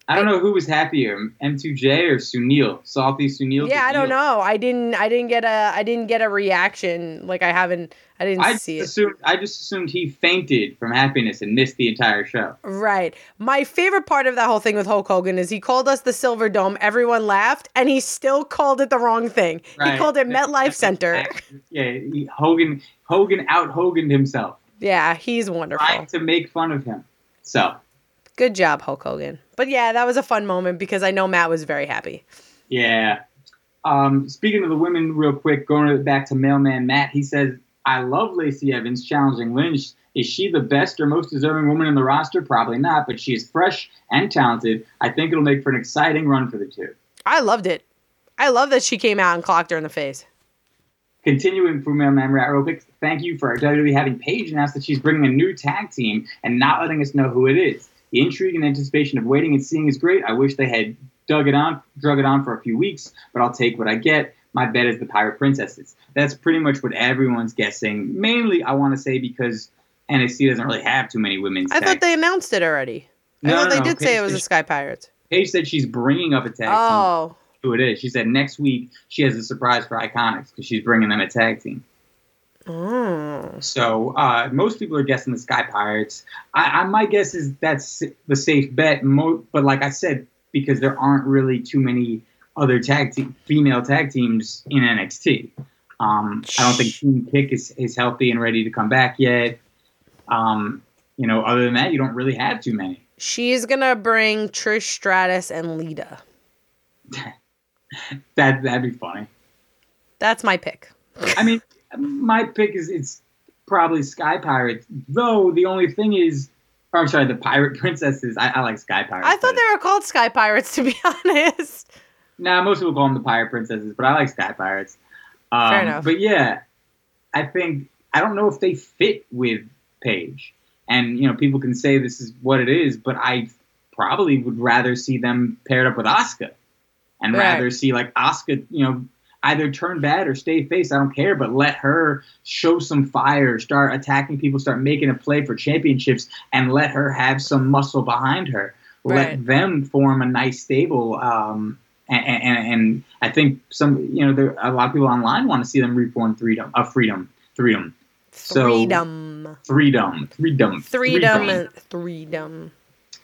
I don't know who was happier, M two J or Sunil, Salty Sunil. Yeah, I don't know. I didn't. I didn't get a. I didn't get a reaction. Like I haven't. I didn't I see assumed, it. I just assumed he fainted from happiness and missed the entire show. Right. My favorite part of that whole thing with Hulk Hogan is he called us the Silver Dome. Everyone laughed, and he still called it the wrong thing. Right. He called it MetLife Center. Yeah, he, Hogan. Hogan out Hoganed himself. Yeah, he's wonderful. Trying to make fun of him. So. Good job, Hulk Hogan. But yeah, that was a fun moment because I know Matt was very happy. Yeah. Um, speaking of the women real quick, going back to Mailman Matt, he says, I love Lacey Evans challenging Lynch. Is she the best or most deserving woman in the roster? Probably not, but she is fresh and talented. I think it'll make for an exciting run for the two. I loved it. I love that she came out and clocked her in the face. Continuing from Mailman Matt real quick, thank you for W W E having Paige announce that she's bringing a new tag team and not letting us know who it is. The intrigue and anticipation of waiting and seeing is great. I wish they had dug it on, drug it on for a few weeks, but I'll take what I get. My bet is the Pirate Princesses. That's pretty much what everyone's guessing. Mainly, I want to say, because N X T doesn't really have too many women's I tag. Thought they announced it already. No, I thought no, they no. did Paige say it was the Sky Pirates. Paige said she's bringing up a tag oh. team. Who it is. She said next week she has a surprise for Iconics because she's bringing them a tag team. Mm. So uh, most people are guessing the Sky Pirates. I, I, my guess is that's the safe bet. Mo- but like I said, because there aren't really too many other tag te- female tag teams in N X T. Um, I don't think Team Kick is, is healthy and ready to come back yet. Um, you know, other than that, you don't really have too many. She's gonna bring Trish Stratus and Lita. that that'd be funny. That's my pick. I mean, my pick is it's probably Sky Pirates. Though the only thing is, or I'm sorry, the Pirate Princesses. I, I like Sky Pirates. I thought they were called Sky Pirates, to be honest. Nah, most people call them the Pirate Princesses, but I like Sky Pirates. Um, Fair enough. But yeah, I think I don't know if they fit with Paige, and you know, people can say this is what it is, but I probably would rather see them paired up with Asuka. And right. rather see, like, Asuka, you know, either turn bad or stay face. I don't care, but let her show some fire, start attacking people, start making a play for championships, and let her have some muscle behind her. Right. Let them form a nice stable. Um, and, and, and I think some, you know, there, a lot of people online want to see them reform freedom, a uh, freedom, freedom. So, freedom. Freedom. Freedom. Freedom. Freedom.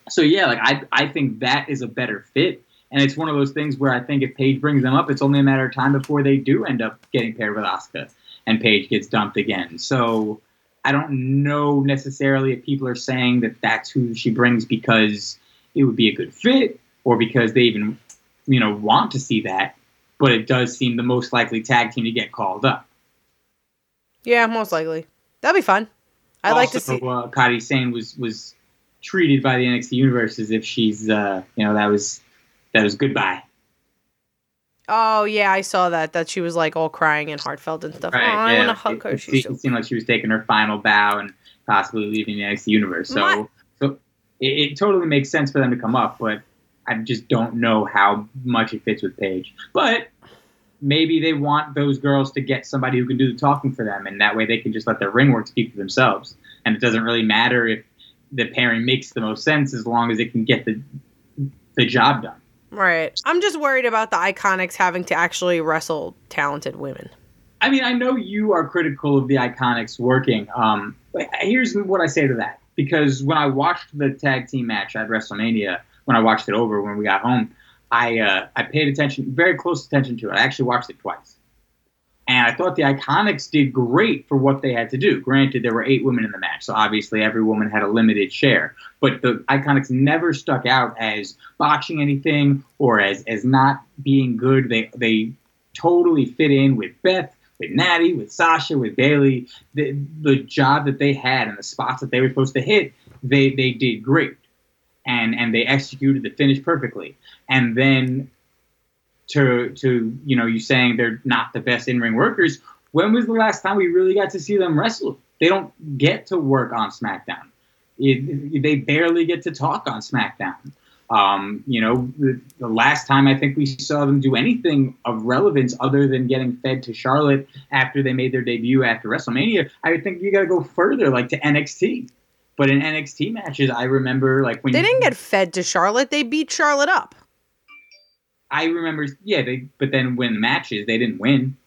So, yeah, like, I, I think that is a better fit. And it's one of those things where I think if Paige brings them up, it's only a matter of time before they do end up getting paired with Asuka and Paige gets dumped again. So I don't know necessarily if people are saying that that's who she brings because it would be a good fit or because they even, you know, want to see that. But it does seem the most likely tag team to get called up. Yeah, most likely. That'd be fun. I'd also, like to see. Uh, Kairi Sane was, was treated by the N X T Universe as if she's, uh, you know, that was... That was goodbye. Oh, yeah, I saw that. That she was, like, all crying and heartfelt and stuff. Right, oh, yeah. I want to hug her. It, it, so it seemed like she was taking her final bow and possibly leaving the N X T Universe. So, so it, it totally makes sense for them to come up, but I just don't know how much it fits with Paige. But maybe they want those girls to get somebody who can do the talking for them, and that way they can just let their ring work speak for themselves. And it doesn't really matter if the pairing makes the most sense as long as it can get the the job done. Right. I'm just worried about the Iconics having to actually wrestle talented women. I mean, I know you are critical of the Iconics working. Um, but here's what I say to that. Because when I watched the tag team match at WrestleMania, when I watched it over when we got home, I uh, I paid attention, very close attention to it. I actually watched it twice. And I thought the Iconics did great for what they had to do. Granted, there were eight women in the match, so obviously every woman had a limited share. But the Iconics never stuck out as botching anything or as, as not being good. They they totally fit in with Beth, with Natty, with Sasha, with Bayley. The, the job that they had and the spots that they were supposed to hit, they, they did great. And and they executed the finish perfectly. And then... To, to you know, you saying they're not the best in-ring workers. When was the last time we really got to see them wrestle? They don't get to work on SmackDown. It, it, they barely get to talk on SmackDown. Um, you know, the, the last time I think we saw them do anything of relevance other than getting fed to Charlotte after they made their debut after WrestleMania, I think you got to go further, like to N X T. But in N X T matches, I remember like when they didn't get fed to Charlotte, they beat Charlotte up. I remember, yeah, they, but then when matches, they didn't win.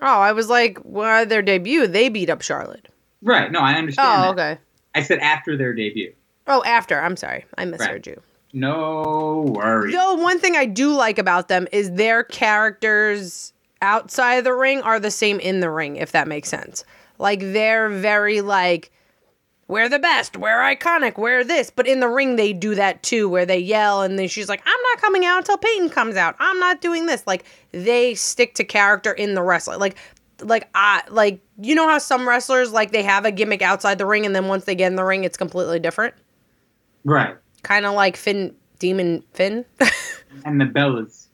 Oh, I was like, well, their debut, they beat up Charlotte. Right, no, I understand Oh, that. Okay. I said after their debut. Oh, after, I'm sorry. I misheard right. you. No worries. Though one thing I do like about them is their characters outside of the ring are the same in the ring, if that makes sense. Like, they're very, like... We're the best, we're iconic, we're this. But in the ring, they do that too, where they yell and then she's like, I'm not coming out until Peyton comes out. I'm not doing this. Like, they stick to character in the wrestling. Like, like I, like you know how some wrestlers, like, they have a gimmick outside the ring and then once they get in the ring, it's completely different? Right. Kind of like Finn, Demon Finn. And the Bellas.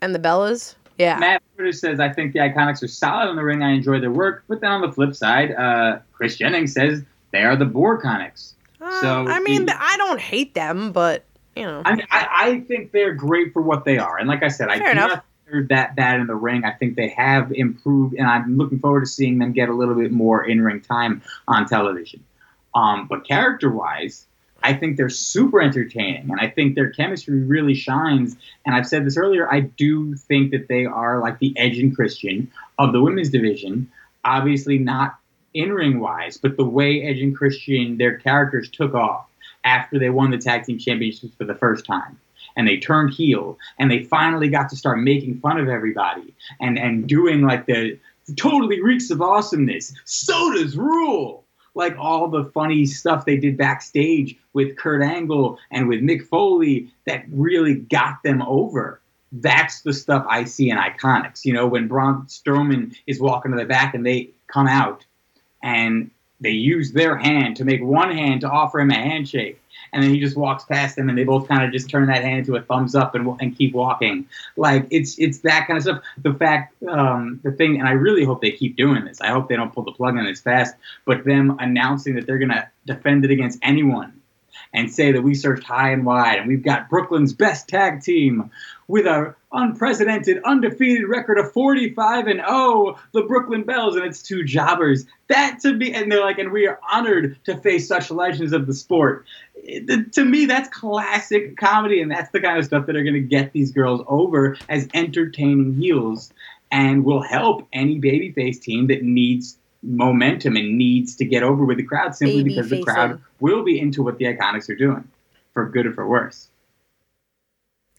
And the Bellas? Yeah. Matt Riddle says, I think the Iconics are solid in the ring. I enjoy their work. But then on the flip side, uh, Chris Jennings says... They are the Borgonics. Oh, Uh, so I mean, it, I don't hate them, but you know, I, mean, I I think they're great for what they are, and like I said, Fair I do enough. not think they're that bad in the ring. I think they have improved, and I'm looking forward to seeing them get a little bit more in-ring time on television. Um, but character-wise, I think they're super entertaining, and I think their chemistry really shines. And I've said this earlier, I do think that they are like the Edge and Christian of the women's division. Obviously not in-ring wise, but the way Edge and Christian, their characters took off after they won the tag team championships for the first time. And they turned heel, and they finally got to start making fun of everybody and, and doing like the totally reeks of awesomeness. Sodas rule! Like all the funny stuff they did backstage with Kurt Angle and with Mick Foley that really got them over. That's the stuff I see in Iconics. You know, when Braun Strowman is walking to the back and they come out and they use their hand to make one hand to offer him a handshake. And then he just walks past them and they both kind of just turn that hand into a thumbs up and and keep walking. Like, it's it's that kind of stuff. The fact, um, the thing, and I really hope they keep doing this. I hope they don't pull the plug on this fast. But them announcing that they're going to defend it against anyone and say that we searched high and wide and we've got Brooklyn's best tag team with our unprecedented, undefeated record of forty-five and oh, the Brooklyn Bells, and it's two jobbers. That to me, and they're like, and we are honored to face such legends of the sport. It, to me, that's classic comedy, and that's the kind of stuff that are going to get these girls over as entertaining heels and will help any babyface team that needs momentum and needs to get over with the crowd simply baby because facing. The crowd will be into what the Iconics are doing, for good or for worse.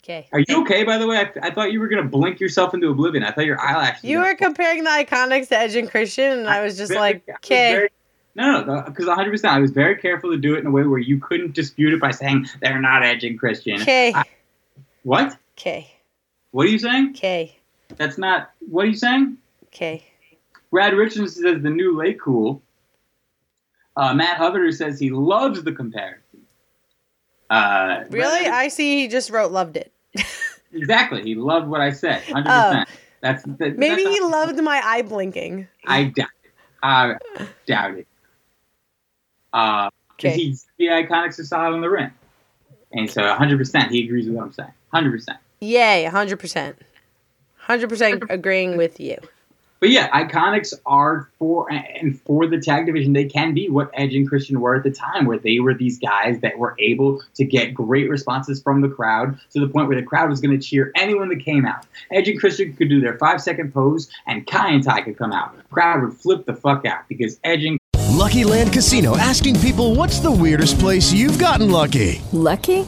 Okay. Are you okay, by the way? I, I thought you were going to blink yourself into oblivion. I thought your eyelashes... You were comparing the Iconics to Edge and Christian, and I, I was just very, like, okay. No, no, because one hundred percent. I was very careful to do it in a way where you couldn't dispute it by saying they're not Edge and Christian. Okay. What? Okay. What are you saying? Okay. That's not... What are you saying? Okay. Brad Richardson says the new Lay Cool. Uh, Matt Hubbard says he loves the comparison. Uh, really? Brad, I see he just wrote loved it. Exactly. He loved what I said. one hundred percent. Oh. That's, that, Maybe that's he awesome. loved my eye blinking. I doubt it. I doubt it. Uh, okay. He's the Iconics are solid on the rim. And so one hundred percent he agrees with what I'm saying. one hundred percent. Yay, one hundred percent. one hundred percent agreeing with you. But yeah, Iconics are for, and for the tag division, they can be what Edge and Christian were at the time, where they were these guys that were able to get great responses from the crowd to the point where the crowd was going to cheer anyone that came out. Edge and Christian could do their five-second pose, and Kai and Tai could come out. The crowd would flip the fuck out because Edge and... Lucky Land Casino, asking people, what's the weirdest place you've gotten lucky? Lucky?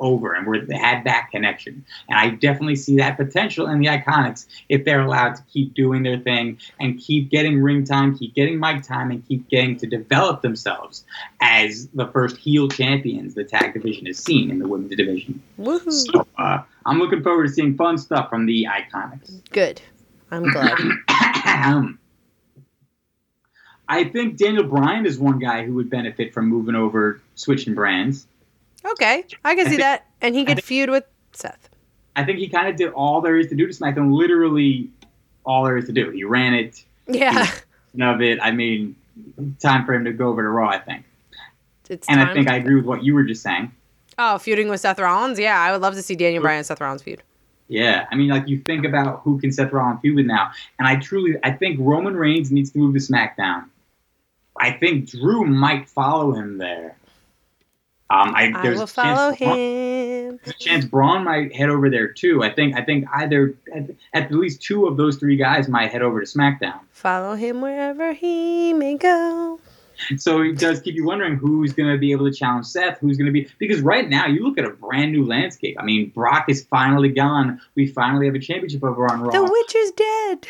over and we're, had that connection. And I definitely see that potential in the Iconics if they're allowed to keep doing their thing and keep getting ring time, keep getting mic time, and keep getting to develop themselves as the first heel champions the tag division has seen in the women's division. Woohoo! So uh, I'm looking forward to seeing fun stuff from the Iconics. Good. I'm glad. I think Daniel Bryan is one guy who would benefit from moving over, switching brands. Okay, I can see I think, that. And he could think, feud with Seth. I think he kind of did all there is to do to SmackDown, literally all there is to do. He ran it. Yeah. Of it. I mean, time for him to go over to Raw, I think. It's and I think I agree with what you were just saying. Oh, feuding with Seth Rollins? Yeah, I would love to see Daniel Bryan and Seth Rollins feud. Yeah, I mean, like, you think about who can Seth Rollins feud with now. And I truly, I think Roman Reigns needs to move to SmackDown. I think Drew might follow him there. Um, I, I will follow him. There's a chance Braun might head over there too. I think I think either at least two of those three guys might head over to SmackDown. Follow him wherever he may go. So it does keep you wondering who's going to be able to challenge Seth, who's going to be... Because right now, you look at a brand new landscape. I mean, Brock is finally gone. We finally have a championship over on Raw. The Witch is dead.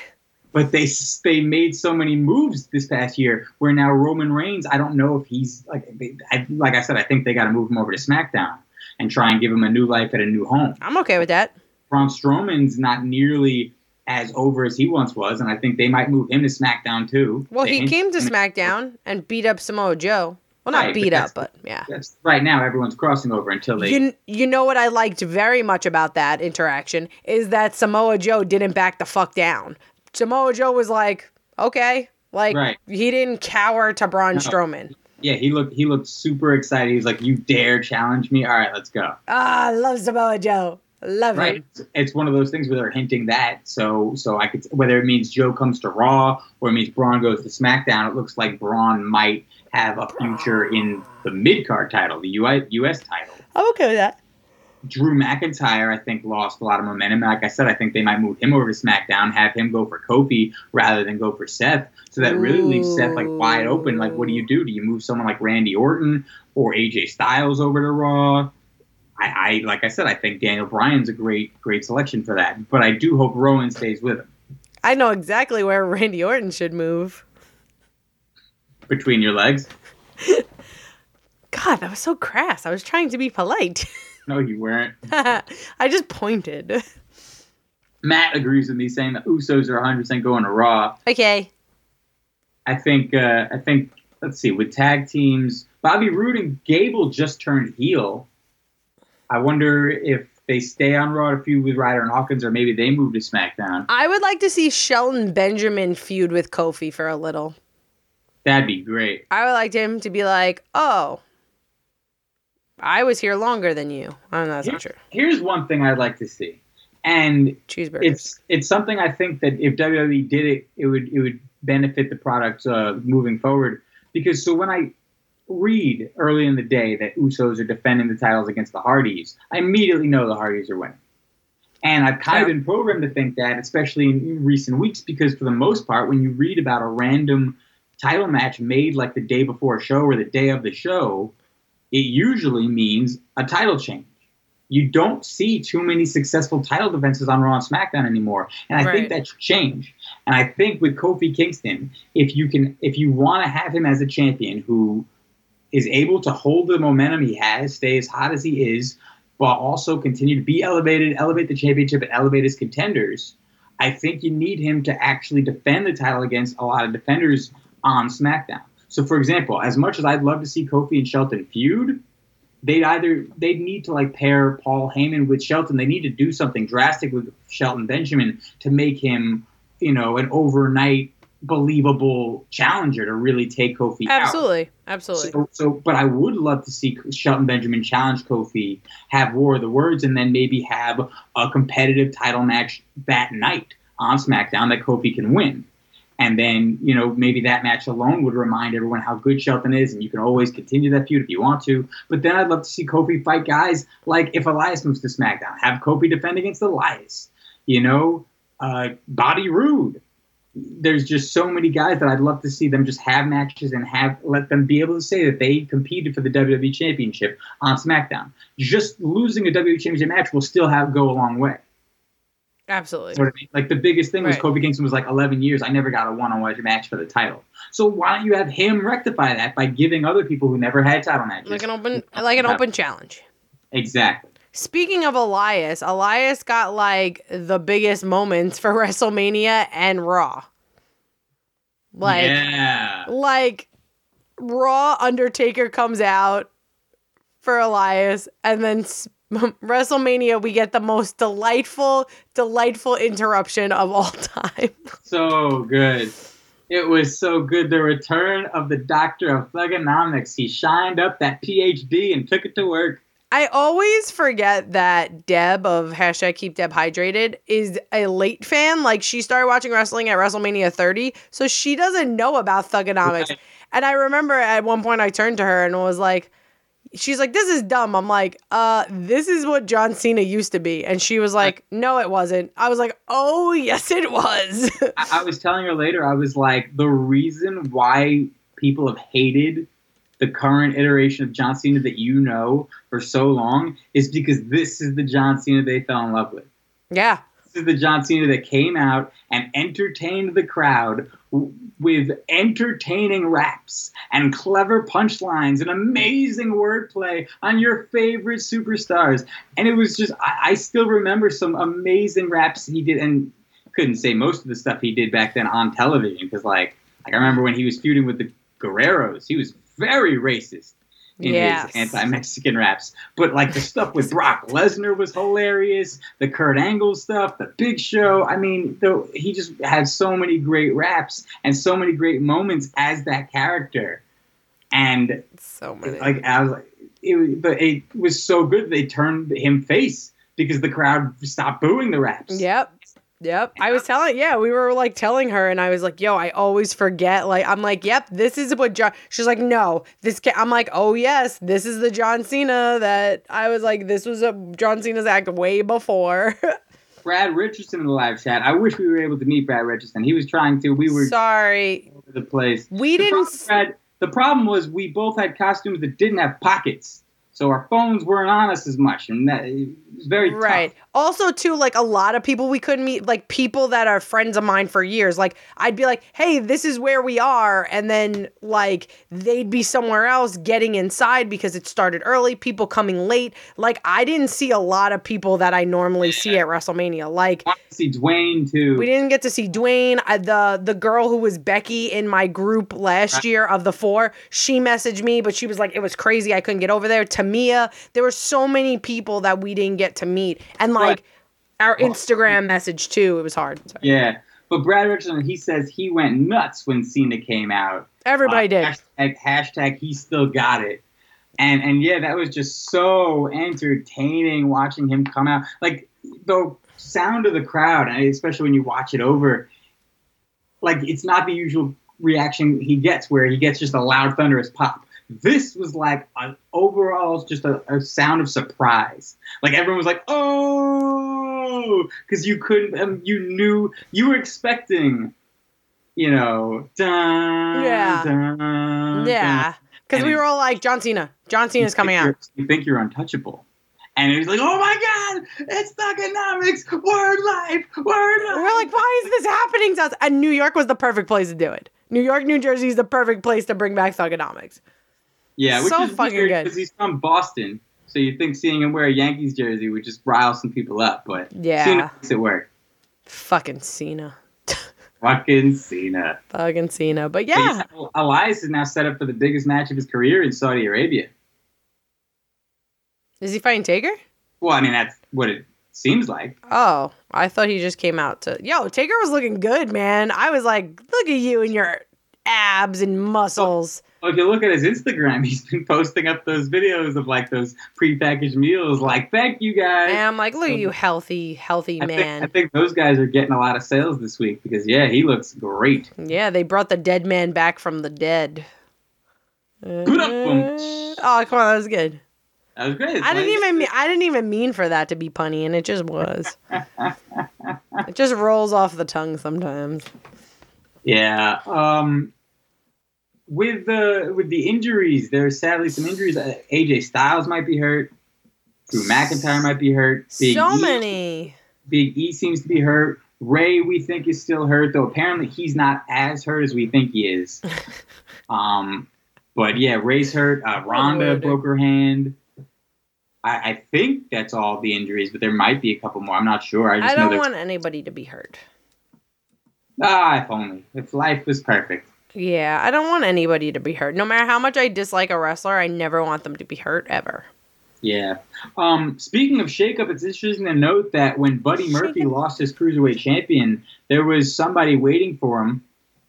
But they they made so many moves this past year where now Roman Reigns, I don't know if he's... Like they, I, like I said, I think they got to move him over to SmackDown and try and give him a new life at a new home. I'm okay with that. Braun Strowman's not nearly as over as he once was, and I think they might move him to SmackDown too. Well, they he came to SmackDown and beat up Samoa Joe. Well, not right, beat but up, but yeah. That's, right now, everyone's crossing over until they... You, you know what I liked very much about that interaction is that Samoa Joe didn't back the fuck down. Samoa Joe was like, okay. Like, right. He didn't cower to Braun no. Strowman. Yeah, he looked he looked super excited. He's like, you dare challenge me? All right, let's go. Ah, I love Samoa Joe. Love right. it. It's one of those things where they're hinting that. So, so I could whether it means Joe comes to Raw or it means Braun goes to SmackDown. It looks like Braun might have a future in the mid card title, the U S title. I'm okay with that. Drew McIntyre, I think, lost a lot of momentum. Like I said, I think they might move him over to SmackDown, have him go for Kofi rather than go for Seth. So that really Ooh. leaves Seth like wide open. Like, what do you do? Do you move someone like Randy Orton or A J Styles over to Raw? I, I like I said, I think Daniel Bryan's a great, great selection for that. But I do hope Rowan stays with him. I know exactly where Randy Orton should move. Between your legs? God, that was so crass. I was trying to be polite. No, you weren't. I just pointed. Matt agrees with me, saying the Usos are one hundred percent going to Raw. Okay. I think. Uh, I think. Let's see. With tag teams, Bobby Roode and Gable just turned heel. I wonder if they stay on Raw to feud with Ryder and Hawkins, or maybe they move to SmackDown. I would like to see Shelton Benjamin feud with Kofi for a little. That'd be great. I would like him to be like, oh, I was here longer than you. I don't know, that's here, not true. Here's one thing I'd like to see. And it's it's something I think that if W W E did it, it would, it would benefit the product uh, moving forward. Because so when I... read early in the day that Usos are defending the titles against the Hardys, I immediately know the Hardys are winning. And I've kind of been programmed to think that, especially in recent weeks, because for the most part, when you read about a random title match made like the day before a show or the day of the show, it usually means a title change. You don't see too many successful title defenses on Raw and SmackDown anymore. And I right. think that should change. And I think with Kofi Kingston, if you can, if you want to have him as a champion who is able to hold the momentum he has, stay as hot as he is, but also continue to be elevated, elevate the championship, and elevate his contenders, I think you need him to actually defend the title against a lot of defenders on SmackDown. So, for example, as much as I'd love to see Kofi and Shelton feud, they'd either they'd need to like pair Paul Heyman with Shelton. They need to do something drastic with Shelton Benjamin to make him, you know, an overnight believable challenger to really take Kofi absolutely, out. Absolutely, absolutely. So, so, but I would love to see Shelton Benjamin challenge Kofi, have War of the Words, and then maybe have a competitive title match that night on SmackDown that Kofi can win. And then, you know, maybe that match alone would remind everyone how good Shelton is, and you can always continue that feud if you want to. But then I'd love to see Kofi fight guys like if Elias moves to SmackDown, have Kofi defend against Elias, you know, uh, Bobby Roode. There's just so many guys that I'd love to see them just have matches and have let them be able to say that they competed for the W W E Championship on SmackDown. Just losing a W W E Championship match will still have go a long way. Absolutely. Sort of, like the biggest thing right. was Kofi Kingston was like eleven years. I never got a one-on-one match for the title. So why don't you have him rectify that by giving other people who never had title matches like an open like an open challenge? Exactly. Speaking of Elias, Elias got, like, the biggest moments for WrestleMania and Raw. Like, yeah. like Raw Undertaker comes out for Elias, and then sp- WrestleMania, we get the most delightful, delightful interruption of all time. So good. It was so good. The return of the Doctor of Thugonomics. He shined up that P H D and took it to work. I always forget that Deb of hashtag Keep Deb Hydrated is a late fan. Like, she started watching wrestling at WrestleMania thirty, so she doesn't know about Thugonomics. Right. And I remember at one point I turned to her and was like, she's like, this is dumb. I'm like, uh, this is what John Cena used to be. And she was like, no, it wasn't. I was like, oh, yes, it was. I-, I was telling her later, I was like, the reason why people have hated the current iteration of John Cena that you know for so long is because this is the John Cena they fell in love with. Yeah. This is the John Cena that came out and entertained the crowd with entertaining raps and clever punchlines and amazing wordplay on your favorite superstars. And it was just, I, I still remember some amazing raps he did, and couldn't say most of the stuff he did back then on television, because like, like I remember when he was feuding with the Guerreros, he was very racist in yes. his anti-Mexican raps. But like the stuff with Brock Lesnar was hilarious, the Kurt Angle stuff, the Big Show. I mean, the, he just had so many great raps and so many great moments as that character. And so many. Like I was like, it, but it was so good they turned him face because the crowd stopped booing the raps. Yep. Yep. I was telling, yeah, we were like telling her, and I was like, yo, I always forget. Like, I'm like, yep, this is what John, she's like, no, this, ca-. I'm like, oh yes, this is the John Cena that I was like, this was a John Cena's act way before. Brad Richardson in the live chat. I wish we were able to meet Brad Richardson. He was trying to, we were sorry all over the place. We the didn't. Problem, Brad, the problem was we both had costumes that didn't have pockets. So our phones weren't on us as much, and that it was very tough. Right. Also, too, like, a lot of people we couldn't meet, like, people that are friends of mine for years. Like, I'd be like, hey, this is where we are, and then, like, they'd be somewhere else getting inside because it started early, people coming late. Like, I didn't see a lot of people that I normally yeah. see at WrestleMania. Like, I wanted to see Dwayne, too. We didn't get to see Dwayne. I, the, the girl who was Becky in my group last right. year of the four, she messaged me, but she was like, it was crazy, I couldn't get over there. To Mia, there were so many people that we didn't get to meet, and like but, our Instagram well, message too. It was hard. Sorry. Yeah, but Brad Richardson, he says he went nuts when Cena came out. Everybody uh, did. Hashtag, hashtag he still got it, and and yeah, that was just so entertaining watching him come out. Like the sound of the crowd, especially when you watch it over. Like it's not the usual reaction he gets, where he gets just a loud thunderous pop. This was like an overall just a, a sound of surprise. Like everyone was like, "Oh," because you couldn't, um, you knew, you were expecting, you know, dun, yeah, dun, yeah, because we were all like, "John Cena, John Cena's coming out." You think you're untouchable, and it was like, "Oh my God, it's thugonomics, word life, word life." We're like, "Why is this happening to us?" And New York was the perfect place to do it. New York, New Jersey is the perfect place to bring back thugonomics. Yeah, which so is fucking weird good because he's from Boston, so you think seeing him wear a Yankees jersey would just rile some people up, but yeah. Cena makes it work. Fucking Cena. Fucking Cena. Fucking Cena, but yeah. But Elias is now set up for the biggest match of his career in Saudi Arabia. Is he fighting Taker? Well, I mean, that's what it seems like. Oh, I thought he just came out to... Yo, Taker was looking good, man. I was like, look at you and your abs and muscles. Oh. Well, if you look at his Instagram, he's been posting up those videos of like those prepackaged meals, like, thank you guys. And I'm like, look at you, healthy, healthy I man. Think, I think those guys are getting a lot of sales this week because, yeah, he looks great. Yeah, they brought the dead man back from the dead. Good uh, up, oh, come on, that was good. That was great. It's I nice. didn't even mean, I didn't even mean for that to be punny, and it just was. It just rolls off the tongue sometimes. Yeah. Um. With the with the injuries, there are sadly some injuries. Uh, A J Styles might be hurt. Drew McIntyre might be hurt. Big so e, many. Big E seems to be hurt. Ray, we think, is still hurt, though apparently he's not as hurt as we think he is. um, But, yeah, Ray's hurt. Uh, Rhonda broke her hand. I, I think that's all the injuries, but there might be a couple more. I'm not sure. I, just I don't know want anybody to be hurt. Ah, if only. If life was perfect. Yeah, I don't want anybody to be hurt. No matter how much I dislike a wrestler, I never want them to be hurt, ever. Yeah. Um, speaking of shakeup, it's interesting to note that when Buddy Murphy shake-up. lost his Cruiserweight champion, there was somebody waiting for him,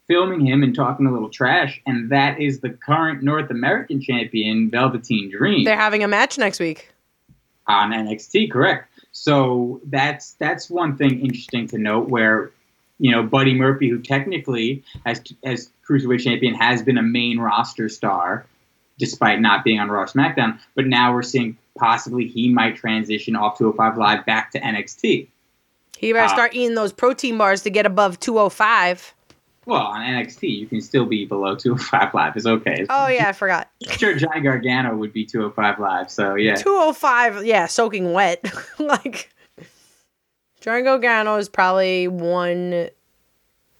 filming him and talking a little trash, and that is the current North American champion, Velveteen Dream. They're having a match next week. On N X T, correct. So that's that's one thing interesting to note where... You know, Buddy Murphy, who technically, as as Cruiserweight champion, has been a main roster star, despite not being on Raw or SmackDown. But now we're seeing possibly he might transition off two oh five Live back to N X T. He better uh, start eating those protein bars to get above two oh five. Well, on N X T, you can still be below two oh five Live. It's okay. Oh, yeah, I forgot. Sure, Johnny Gargano would be two oh five Live, so yeah. two oh five, yeah, soaking wet. Like, Johnny Gargano is probably one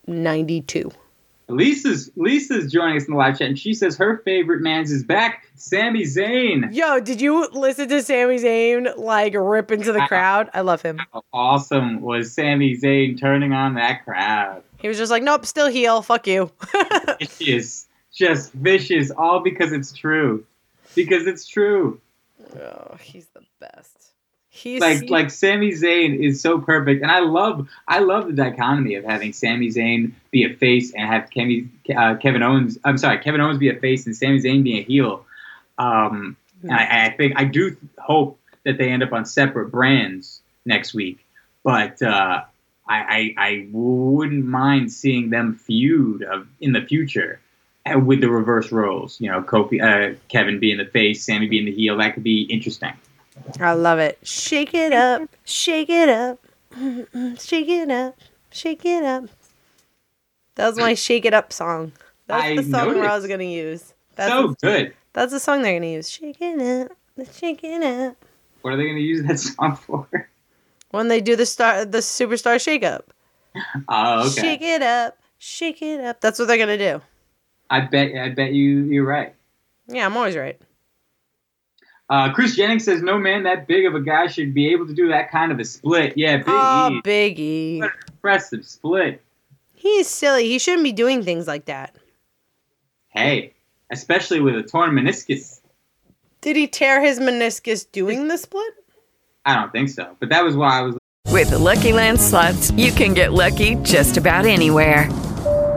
ninety-two. Lisa's Lisa's joining us in the live chat, and she says her favorite man's is back, Sami Zayn. Yo, did you listen to Sami Zayn like rip into the crowd? I love him. How awesome was Sami Zayn turning on that crowd? He was just like, nope, still heel, fuck you. Vicious, just vicious, all because it's true. Because it's true. Oh, he's the best. He's like he- like Sami Zayn is so perfect, and I love I love the dichotomy of having Sami Zayn be a face and have Kemi, uh, Kevin Owens. I'm sorry, Kevin Owens be a face and Sami Zayn be a heel. Um, and I, I think I do hope that they end up on separate brands next week, but uh, I, I I wouldn't mind seeing them feud of, in the future with the reverse roles. You know, Kofi uh, Kevin being the face, Sami being the heel. That could be interesting. I love it. Shake it up, shake it up, shake it up, shake it up. That was my Shake It Up song. That's the song I was going to use. That's so good. That's the song they're going to use. Shake it up, shake it up. What are they going to use that song for? When they do the star, the Superstar Shake Up. Oh, okay. Shake it up, shake it up. That's what they're going to do. I bet, I bet you you're right. Yeah, I'm always right. Uh, Chris Jennings says, no man that big of a guy should be able to do that kind of a split. Yeah, Big oh, E. Oh, Big E. What an impressive split. He's silly. He shouldn't be doing things like that. Hey, especially with a torn meniscus. Did he tear his meniscus doing the split? I don't think so, but that was why I was... With the Lucky Land Slots, you can get lucky just about anywhere.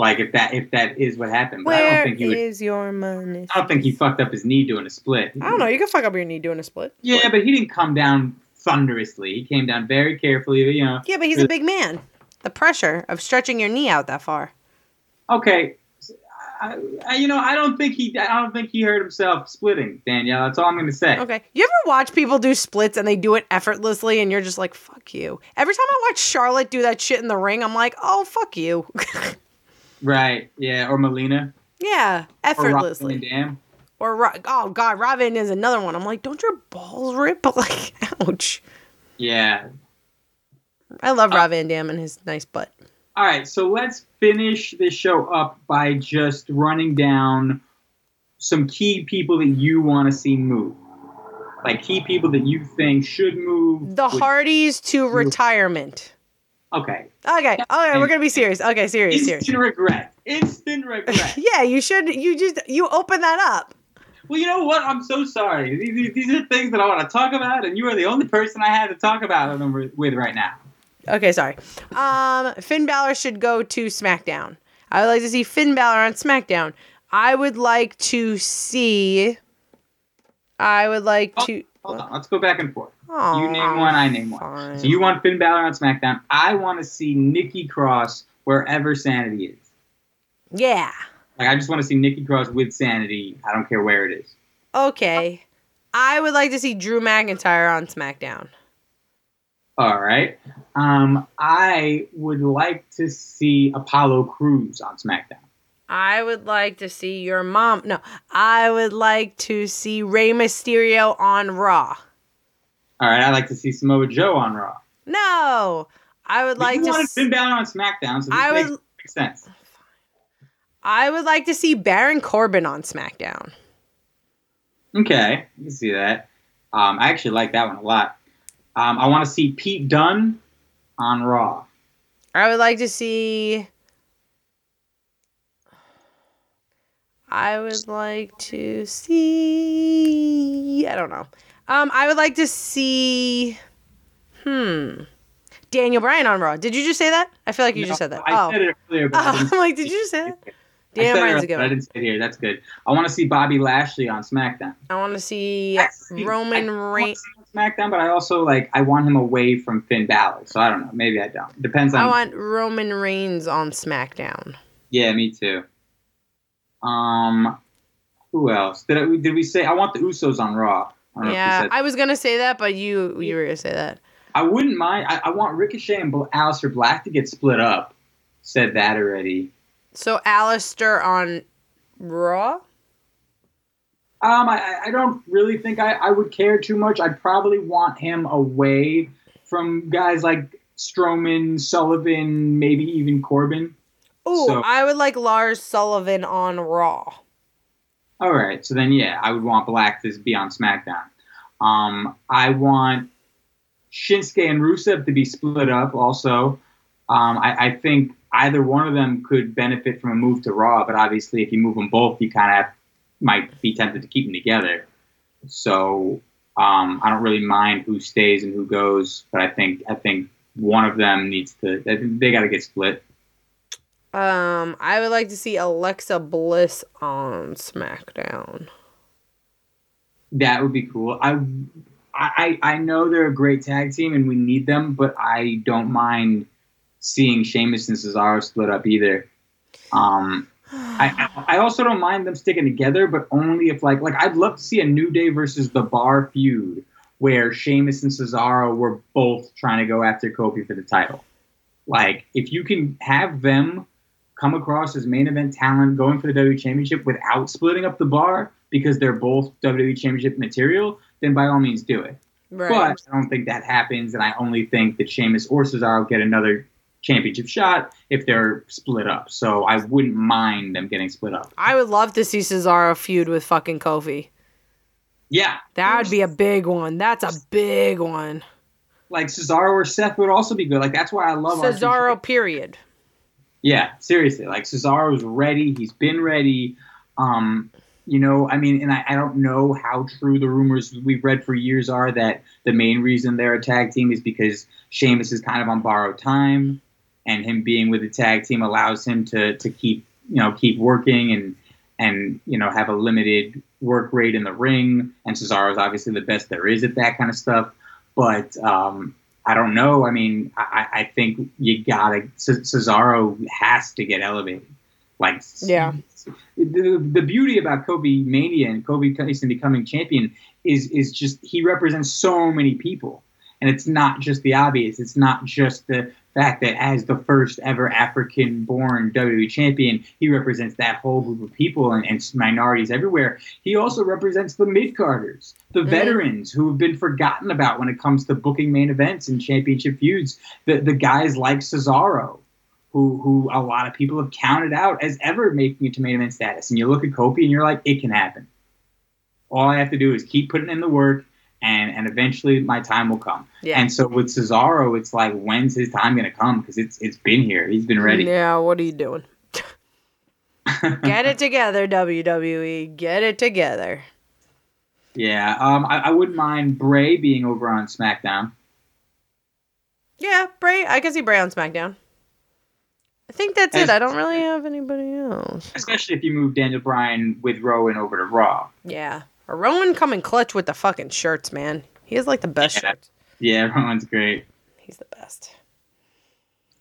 Like if that if that is what happened, but where I don't think he would, is your money? I don't think he fucked up his knee doing a split. I don't know. You can fuck up your knee doing a split. Yeah, but he didn't come down thunderously. He came down very carefully. You know. Yeah, but he's a big man. The pressure of stretching your knee out that far. Okay, I, I, you know I don't think he I don't think he hurt himself splitting, Danielle. That's all I'm going to say. Okay. You ever watch people do splits and they do it effortlessly, and you're just like, fuck you. Every time I watch Charlotte do that shit in the ring, I'm like, oh fuck you. Right, yeah, or Melina. Yeah, effortlessly. Or Robin, or Ro- oh god, Robin is another one. I'm like, don't your balls rip? But like, ouch. Yeah. I love uh, Rob Van Dam and his nice butt. All right, so let's finish this show up by just running down some key people that you want to see move. Like key people that you think should move. The with- Hardys to retirement. Okay. Okay. Okay. We're gonna be serious. Okay. Serious. Instant serious. regret. Instant regret. Yeah. You should. You just. You open that up. Well, you know what? I'm so sorry. These, these are things that I want to talk about, and you are the only person I had to talk about them with right now. Okay. Sorry. Um, Finn Balor should go to SmackDown. I would like to see Finn Balor on SmackDown. I would like to see. I would like oh, to. Hold on. Let's go back and forth. Aww, you name one, I name one. Fine. So you want Finn Balor on SmackDown. I want to see Nikki Cross wherever Sanity is. Yeah. Like I just want to see Nikki Cross with Sanity. I don't care where it is. Okay. I would like to see Drew McIntyre on SmackDown. All right. Um, I would like to see Apollo Crews on SmackDown. I would like to see your mom. No, I would like to see Rey Mysterio on Raw. All right, I'd like to see Samoa Joe on Raw. No, I would but like you to. You want Finn Balor on SmackDown, so this I makes would, sense. I would like to see Baron Corbin on SmackDown. Okay, you can see that. Um, I actually like that one a lot. Um, I want to see Pete Dunne on Raw. I would like to see. I would like to see... I don't know. Um, I would like to see... Hmm... Daniel Bryan on Raw. Did you just say that? I feel like you no, just said that. I oh. said it earlier. But oh, I'm like, did you just say that? Daniel Bryan's a good one. I didn't say it here. That's good. I want to see Bobby Lashley on SmackDown. I want to see Actually, Roman Reigns on SmackDown, but I also like I want him away from Finn Balor. So I don't know. Maybe I don't. Depends on. I want Roman Reigns on SmackDown. Yeah, me too. Um, who else? Did I, did we say I want the Usos on Raw? I yeah, I was gonna say that, but you you were gonna say that. I wouldn't mind. I, I want Ricochet and Aleister Black to get split up. Said that already. So Aleister on Raw? Um, I, I don't really think I, I would care too much. I'd probably want him away from guys like Strowman, Sullivan, maybe even Corbin. Oh, so, I would like Lars Sullivan on Raw. All right. So then, yeah, I would want Black to be on SmackDown. Um, I want... Shinsuke and Rusev to be split up also. Um, I, I think either one of them could benefit from a move to Raw, but obviously if you move them both, you kind of might be tempted to keep them together. So um, I don't really mind who stays and who goes, but I think I think one of them needs to – they got to get split. Um, I would like to see Alexa Bliss on SmackDown. That would be cool. I – I, I know they're a great tag team and we need them, but I don't mind seeing Sheamus and Cesaro split up either. Um, I I also don't mind them sticking together, but only if like like I'd love to see a New Day versus The Bar feud where Sheamus and Cesaro were both trying to go after Kofi for the title. Like if you can have them come across as main event talent going for the W W E Championship without splitting up The Bar because they're both W W E Championship material, then by all means do it. Right. But I don't think that happens, and I only think that Sheamus or Cesaro get another championship shot if they're split up. So I wouldn't mind them getting split up. I would love to see Cesaro feud with fucking Kofi. Yeah. That would be a big one. That's a big one. Like Cesaro or Seth would also be good. Like that's why I love Cesaro, our period. Yeah, seriously. Like Cesaro's ready. He's been ready. Um... You know, I mean, and I, I don't know how true the rumors we've read for years are that the main reason they're a tag team is because Sheamus is kind of on borrowed time, and him being with the tag team allows him to, to keep, you know, keep working and, and, you know, have a limited work rate in the ring. And Cesaro is obviously the best there is at that kind of stuff. But um, I don't know. I mean, I, I think you gotta, Cesaro has to get elevated. Like, yeah. The, the beauty about Kofi Mania and Kofi Kingston becoming champion is is just he represents so many people. And it's not just the obvious. It's not just the fact that as the first ever African-born W W E champion, he represents that whole group of people and, and minorities everywhere. He also represents the mid-carders, the mm-hmm. veterans who have been forgotten about when it comes to booking main events and championship feuds, the, the guys like Cesaro. Who, who a lot of people have counted out as ever making it to main event status. And you look at Kofi and you're like, it can happen. All I have to do is keep putting in the work and, and eventually my time will come. Yeah. And so with Cesaro, it's like, when's his time going to come? Because it's it's been here. He's been ready. Yeah, what are you doing? Get it together, W W E. Get it together. Yeah, um, I, I wouldn't mind Bray being over on SmackDown. Yeah, Bray. I can see Bray on SmackDown. I think that's As, it. I don't really have anybody else. Especially if you move Daniel Bryan with Rowan over to Raw. Yeah. Rowan come in clutch with the fucking shirts, man. He has like the best yeah. shirts. Yeah, Rowan's great. He's the best.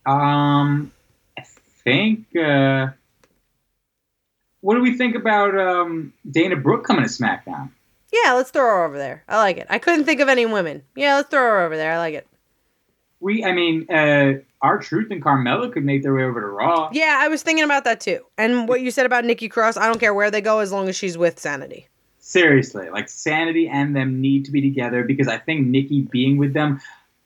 Um, I think, uh, what do we think about um, Dana Brooke coming to SmackDown? Yeah, let's throw her over there. I like it. I couldn't think of any women. Yeah, let's throw her over there. I like it. We, I mean, uh, R-Truth and Carmella could make their way over to Raw. Yeah, I was thinking about that too. And what you said about Nikki Cross, I don't care where they go as long as she's with Sanity. Seriously, like Sanity and them need to be together because I think Nikki being with them,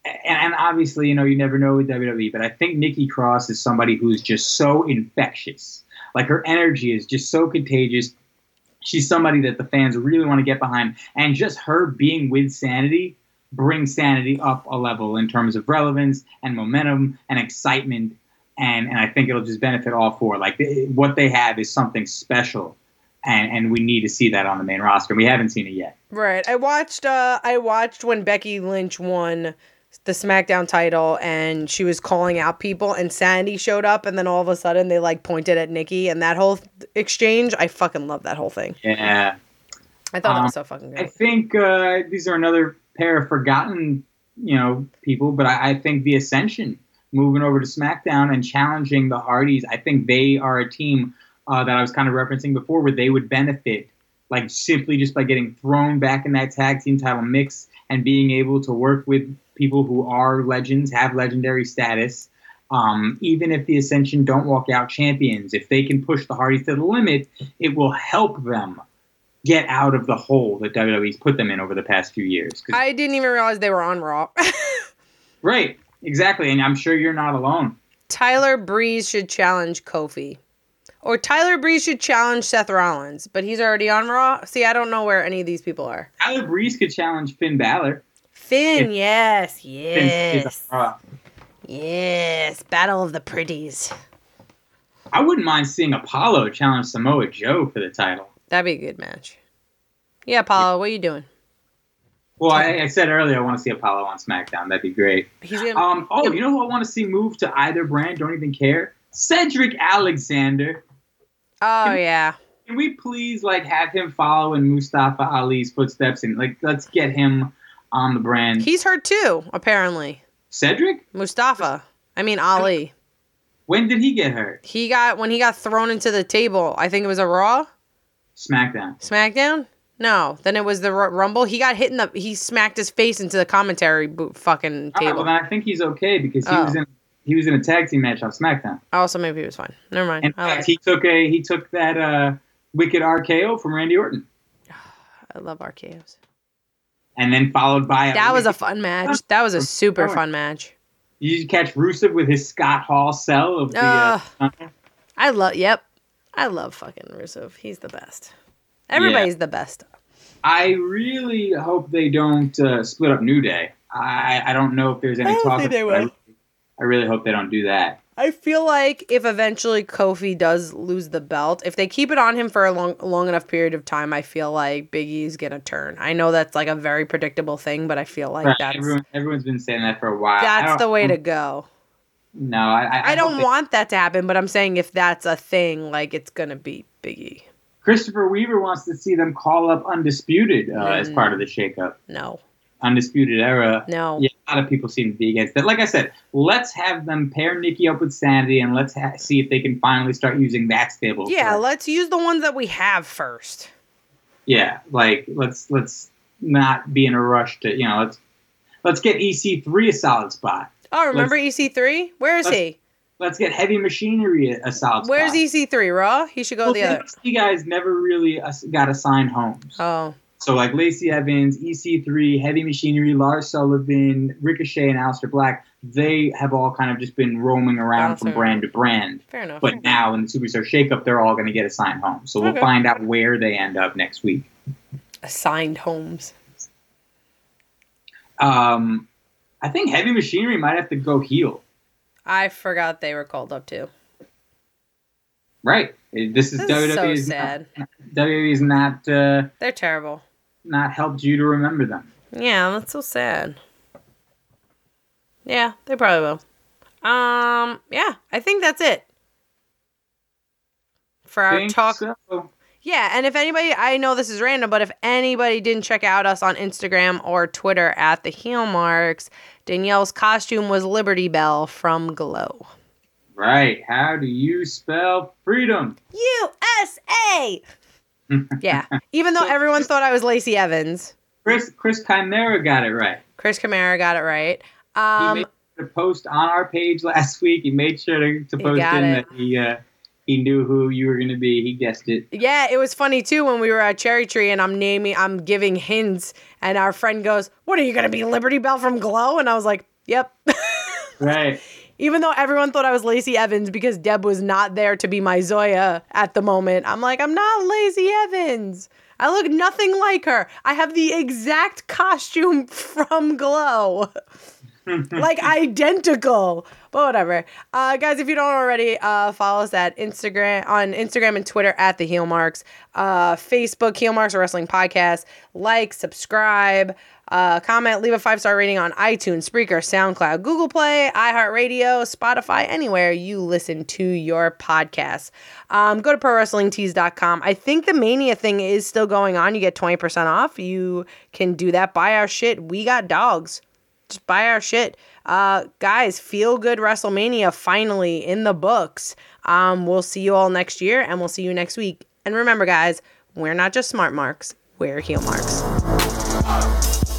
and, and obviously, you know, you never know with W W E, but I think Nikki Cross is somebody who's just so infectious. Like her energy is just so contagious. She's somebody that the fans really want to get behind. And just her being with Sanity bring Sanity up a level in terms of relevance and momentum and excitement. And, and I think it'll just benefit all four. Like, what they have is something special And and we need to see that on the main roster. We haven't seen it yet. Right. I watched uh, I watched when Becky Lynch won the SmackDown title and she was calling out people and Sandy showed up and then all of a sudden they like pointed at Nikki and that whole th- exchange. I fucking love that whole thing. Yeah. I thought um, it was so fucking good. I think uh, these are another pair of forgotten, you know, people, but I, I think the Ascension moving over to SmackDown and challenging the Hardys, I think they are a team Uh, that I was kind of referencing before, where they would benefit, like simply just by getting thrown back in that tag team title mix and being able to work with people who are legends, have legendary status. Um, even if the Ascension don't walk out champions, if they can push the Hardys to the limit, it will help them get out of the hole that W W E's put them in over the past few years. I didn't even realize they were on Raw. Right, exactly, and I'm sure you're not alone. Tyler Breeze should challenge Kofi. Or Tyler Breeze should challenge Seth Rollins, but he's already on Raw. See, I don't know where any of these people are. Tyler Breeze could challenge Finn Balor. Finn, if yes, yes. Yes, Battle of the Pretties. I wouldn't mind seeing Apollo challenge Samoa Joe for the title. That'd be a good match. Yeah, Apollo, yeah. What are you doing? Well, I, I said earlier I want to see Apollo on SmackDown. That'd be great. He's gonna, um, oh, yeah. You know who I want to see move to either brand? Don't even care. Cedric Alexander. Oh, can we, yeah. Can we please, like, have him follow in Mustafa Ali's footsteps and, like, let's get him on the brand. He's hurt, too, apparently. Cedric? Mustafa. I mean, Ali. When did he get hurt? He got, when he got thrown into the table, I think it was a Raw? SmackDown. SmackDown? No. Then it was the r- Rumble. He got hit in the, he smacked his face into the commentary bo- fucking table. All right, well, then I think he's okay because he oh. was in He was in a tag team match on SmackDown. Oh, so maybe he was fine. Never mind. In fact, he took a he took that uh, wicked R K O from Randy Orton. I love R K Os. And then followed by that a was a fun match. That was a super fun match. You should catch Rusev with his Scott Hall sell of the. Uh, uh, I love. Yep, I love fucking Rusev. He's the best. Everybody's yeah. the best. I really hope they don't uh, split up New Day. I I don't know if there's any I talk. Think they will. I really hope they don't do that. I feel like if eventually Kofi does lose the belt, if they keep it on him for a long long enough period of time, I feel like Big E's going to turn. I know that's like a very predictable thing, but I feel like right. that's... Everyone, everyone's been saying that for a while. That's the way to go. No, I... I, I, I don't they, want that to happen, but I'm saying if that's a thing, like it's going to be Big E. Christopher Weaver wants to see them call up Undisputed uh, mm. as part of the shakeup. No. Undisputed Era. No. Yeah, a lot of people seem to be against that. Like I said, let's have them pair Nikki up with Sanity and let's ha- see if they can finally start using that stable. Yeah, first. Let's use the ones that we have first. Yeah, like let's let's not be in a rush to, you know, let's let's get E C three a solid spot. Oh, remember let's, E C three? Where is let's, he? Let's get Heavy Machinery a, a solid Where's spot. Where's E C three, Raw? He should go well, the other. You guys never really got assigned homes. Oh. So, like, Lacey Evans, E C three, Heavy Machinery, Lars Sullivan, Ricochet, and Aleister Black, they have all kind of just been roaming around from brand to brand. Fair enough. But fair now enough. In the Superstar Shakeup, they're all going to get assigned homes. So okay. We'll find out where they end up next week. Assigned homes. Um, I think Heavy Machinery might have to go heel. I forgot they were called up, too. Right. This is, this is W W E. So sad. Not, W W E's not... Uh, they're terrible. Not helped you to remember them. Yeah, that's so sad. Yeah, they probably will. Um, yeah, I think that's it for our think talk. So. Yeah, and if anybody, I know this is random, but if anybody didn't check out us on Instagram or Twitter at the Heelmarks, Danielle's costume was Liberty Bell from Glow. Right. How do you spell freedom? U S A. Yeah. Even though everyone thought I was Lacey Evans. Chris Chris Chimera got it right. Chris Chimera got it right. Um, he made sure to post on our page last week. He made sure to, to post in it. that he uh, he knew who you were going to be. He guessed it. Yeah, it was funny too when we were at Cherry Tree and I'm naming, I'm giving hints, and our friend goes, "What are you going to be, Liberty Bell from Glow?" And I was like, "Yep." Right. Even though everyone thought I was Lacey Evans because Deb was not there to be my Zoya at the moment. I'm like, I'm not Lacey Evans. I look nothing like her. I have the exact costume from Glow. Like, identical. but whatever. Uh, guys, if you don't already, uh, follow us at Instagram on Instagram and Twitter at The Heelmarks, uh, Facebook, Heelmarks Wrestling Podcast. Like, subscribe, uh, comment, leave a five-star rating on iTunes, Spreaker, SoundCloud, Google Play, iHeartRadio, Spotify, anywhere you listen to your podcasts. Um, go to pro wrestling tees dot com. I think the Mania thing is still going on. You get twenty percent off. You can do that. Buy our shit. We got dogs. Just buy our shit. Uh, guys, feel good WrestleMania finally in the books. Um, we'll see you all next year, and we'll see you next week. And remember, guys, we're not just smart marks. We're Heelmarks.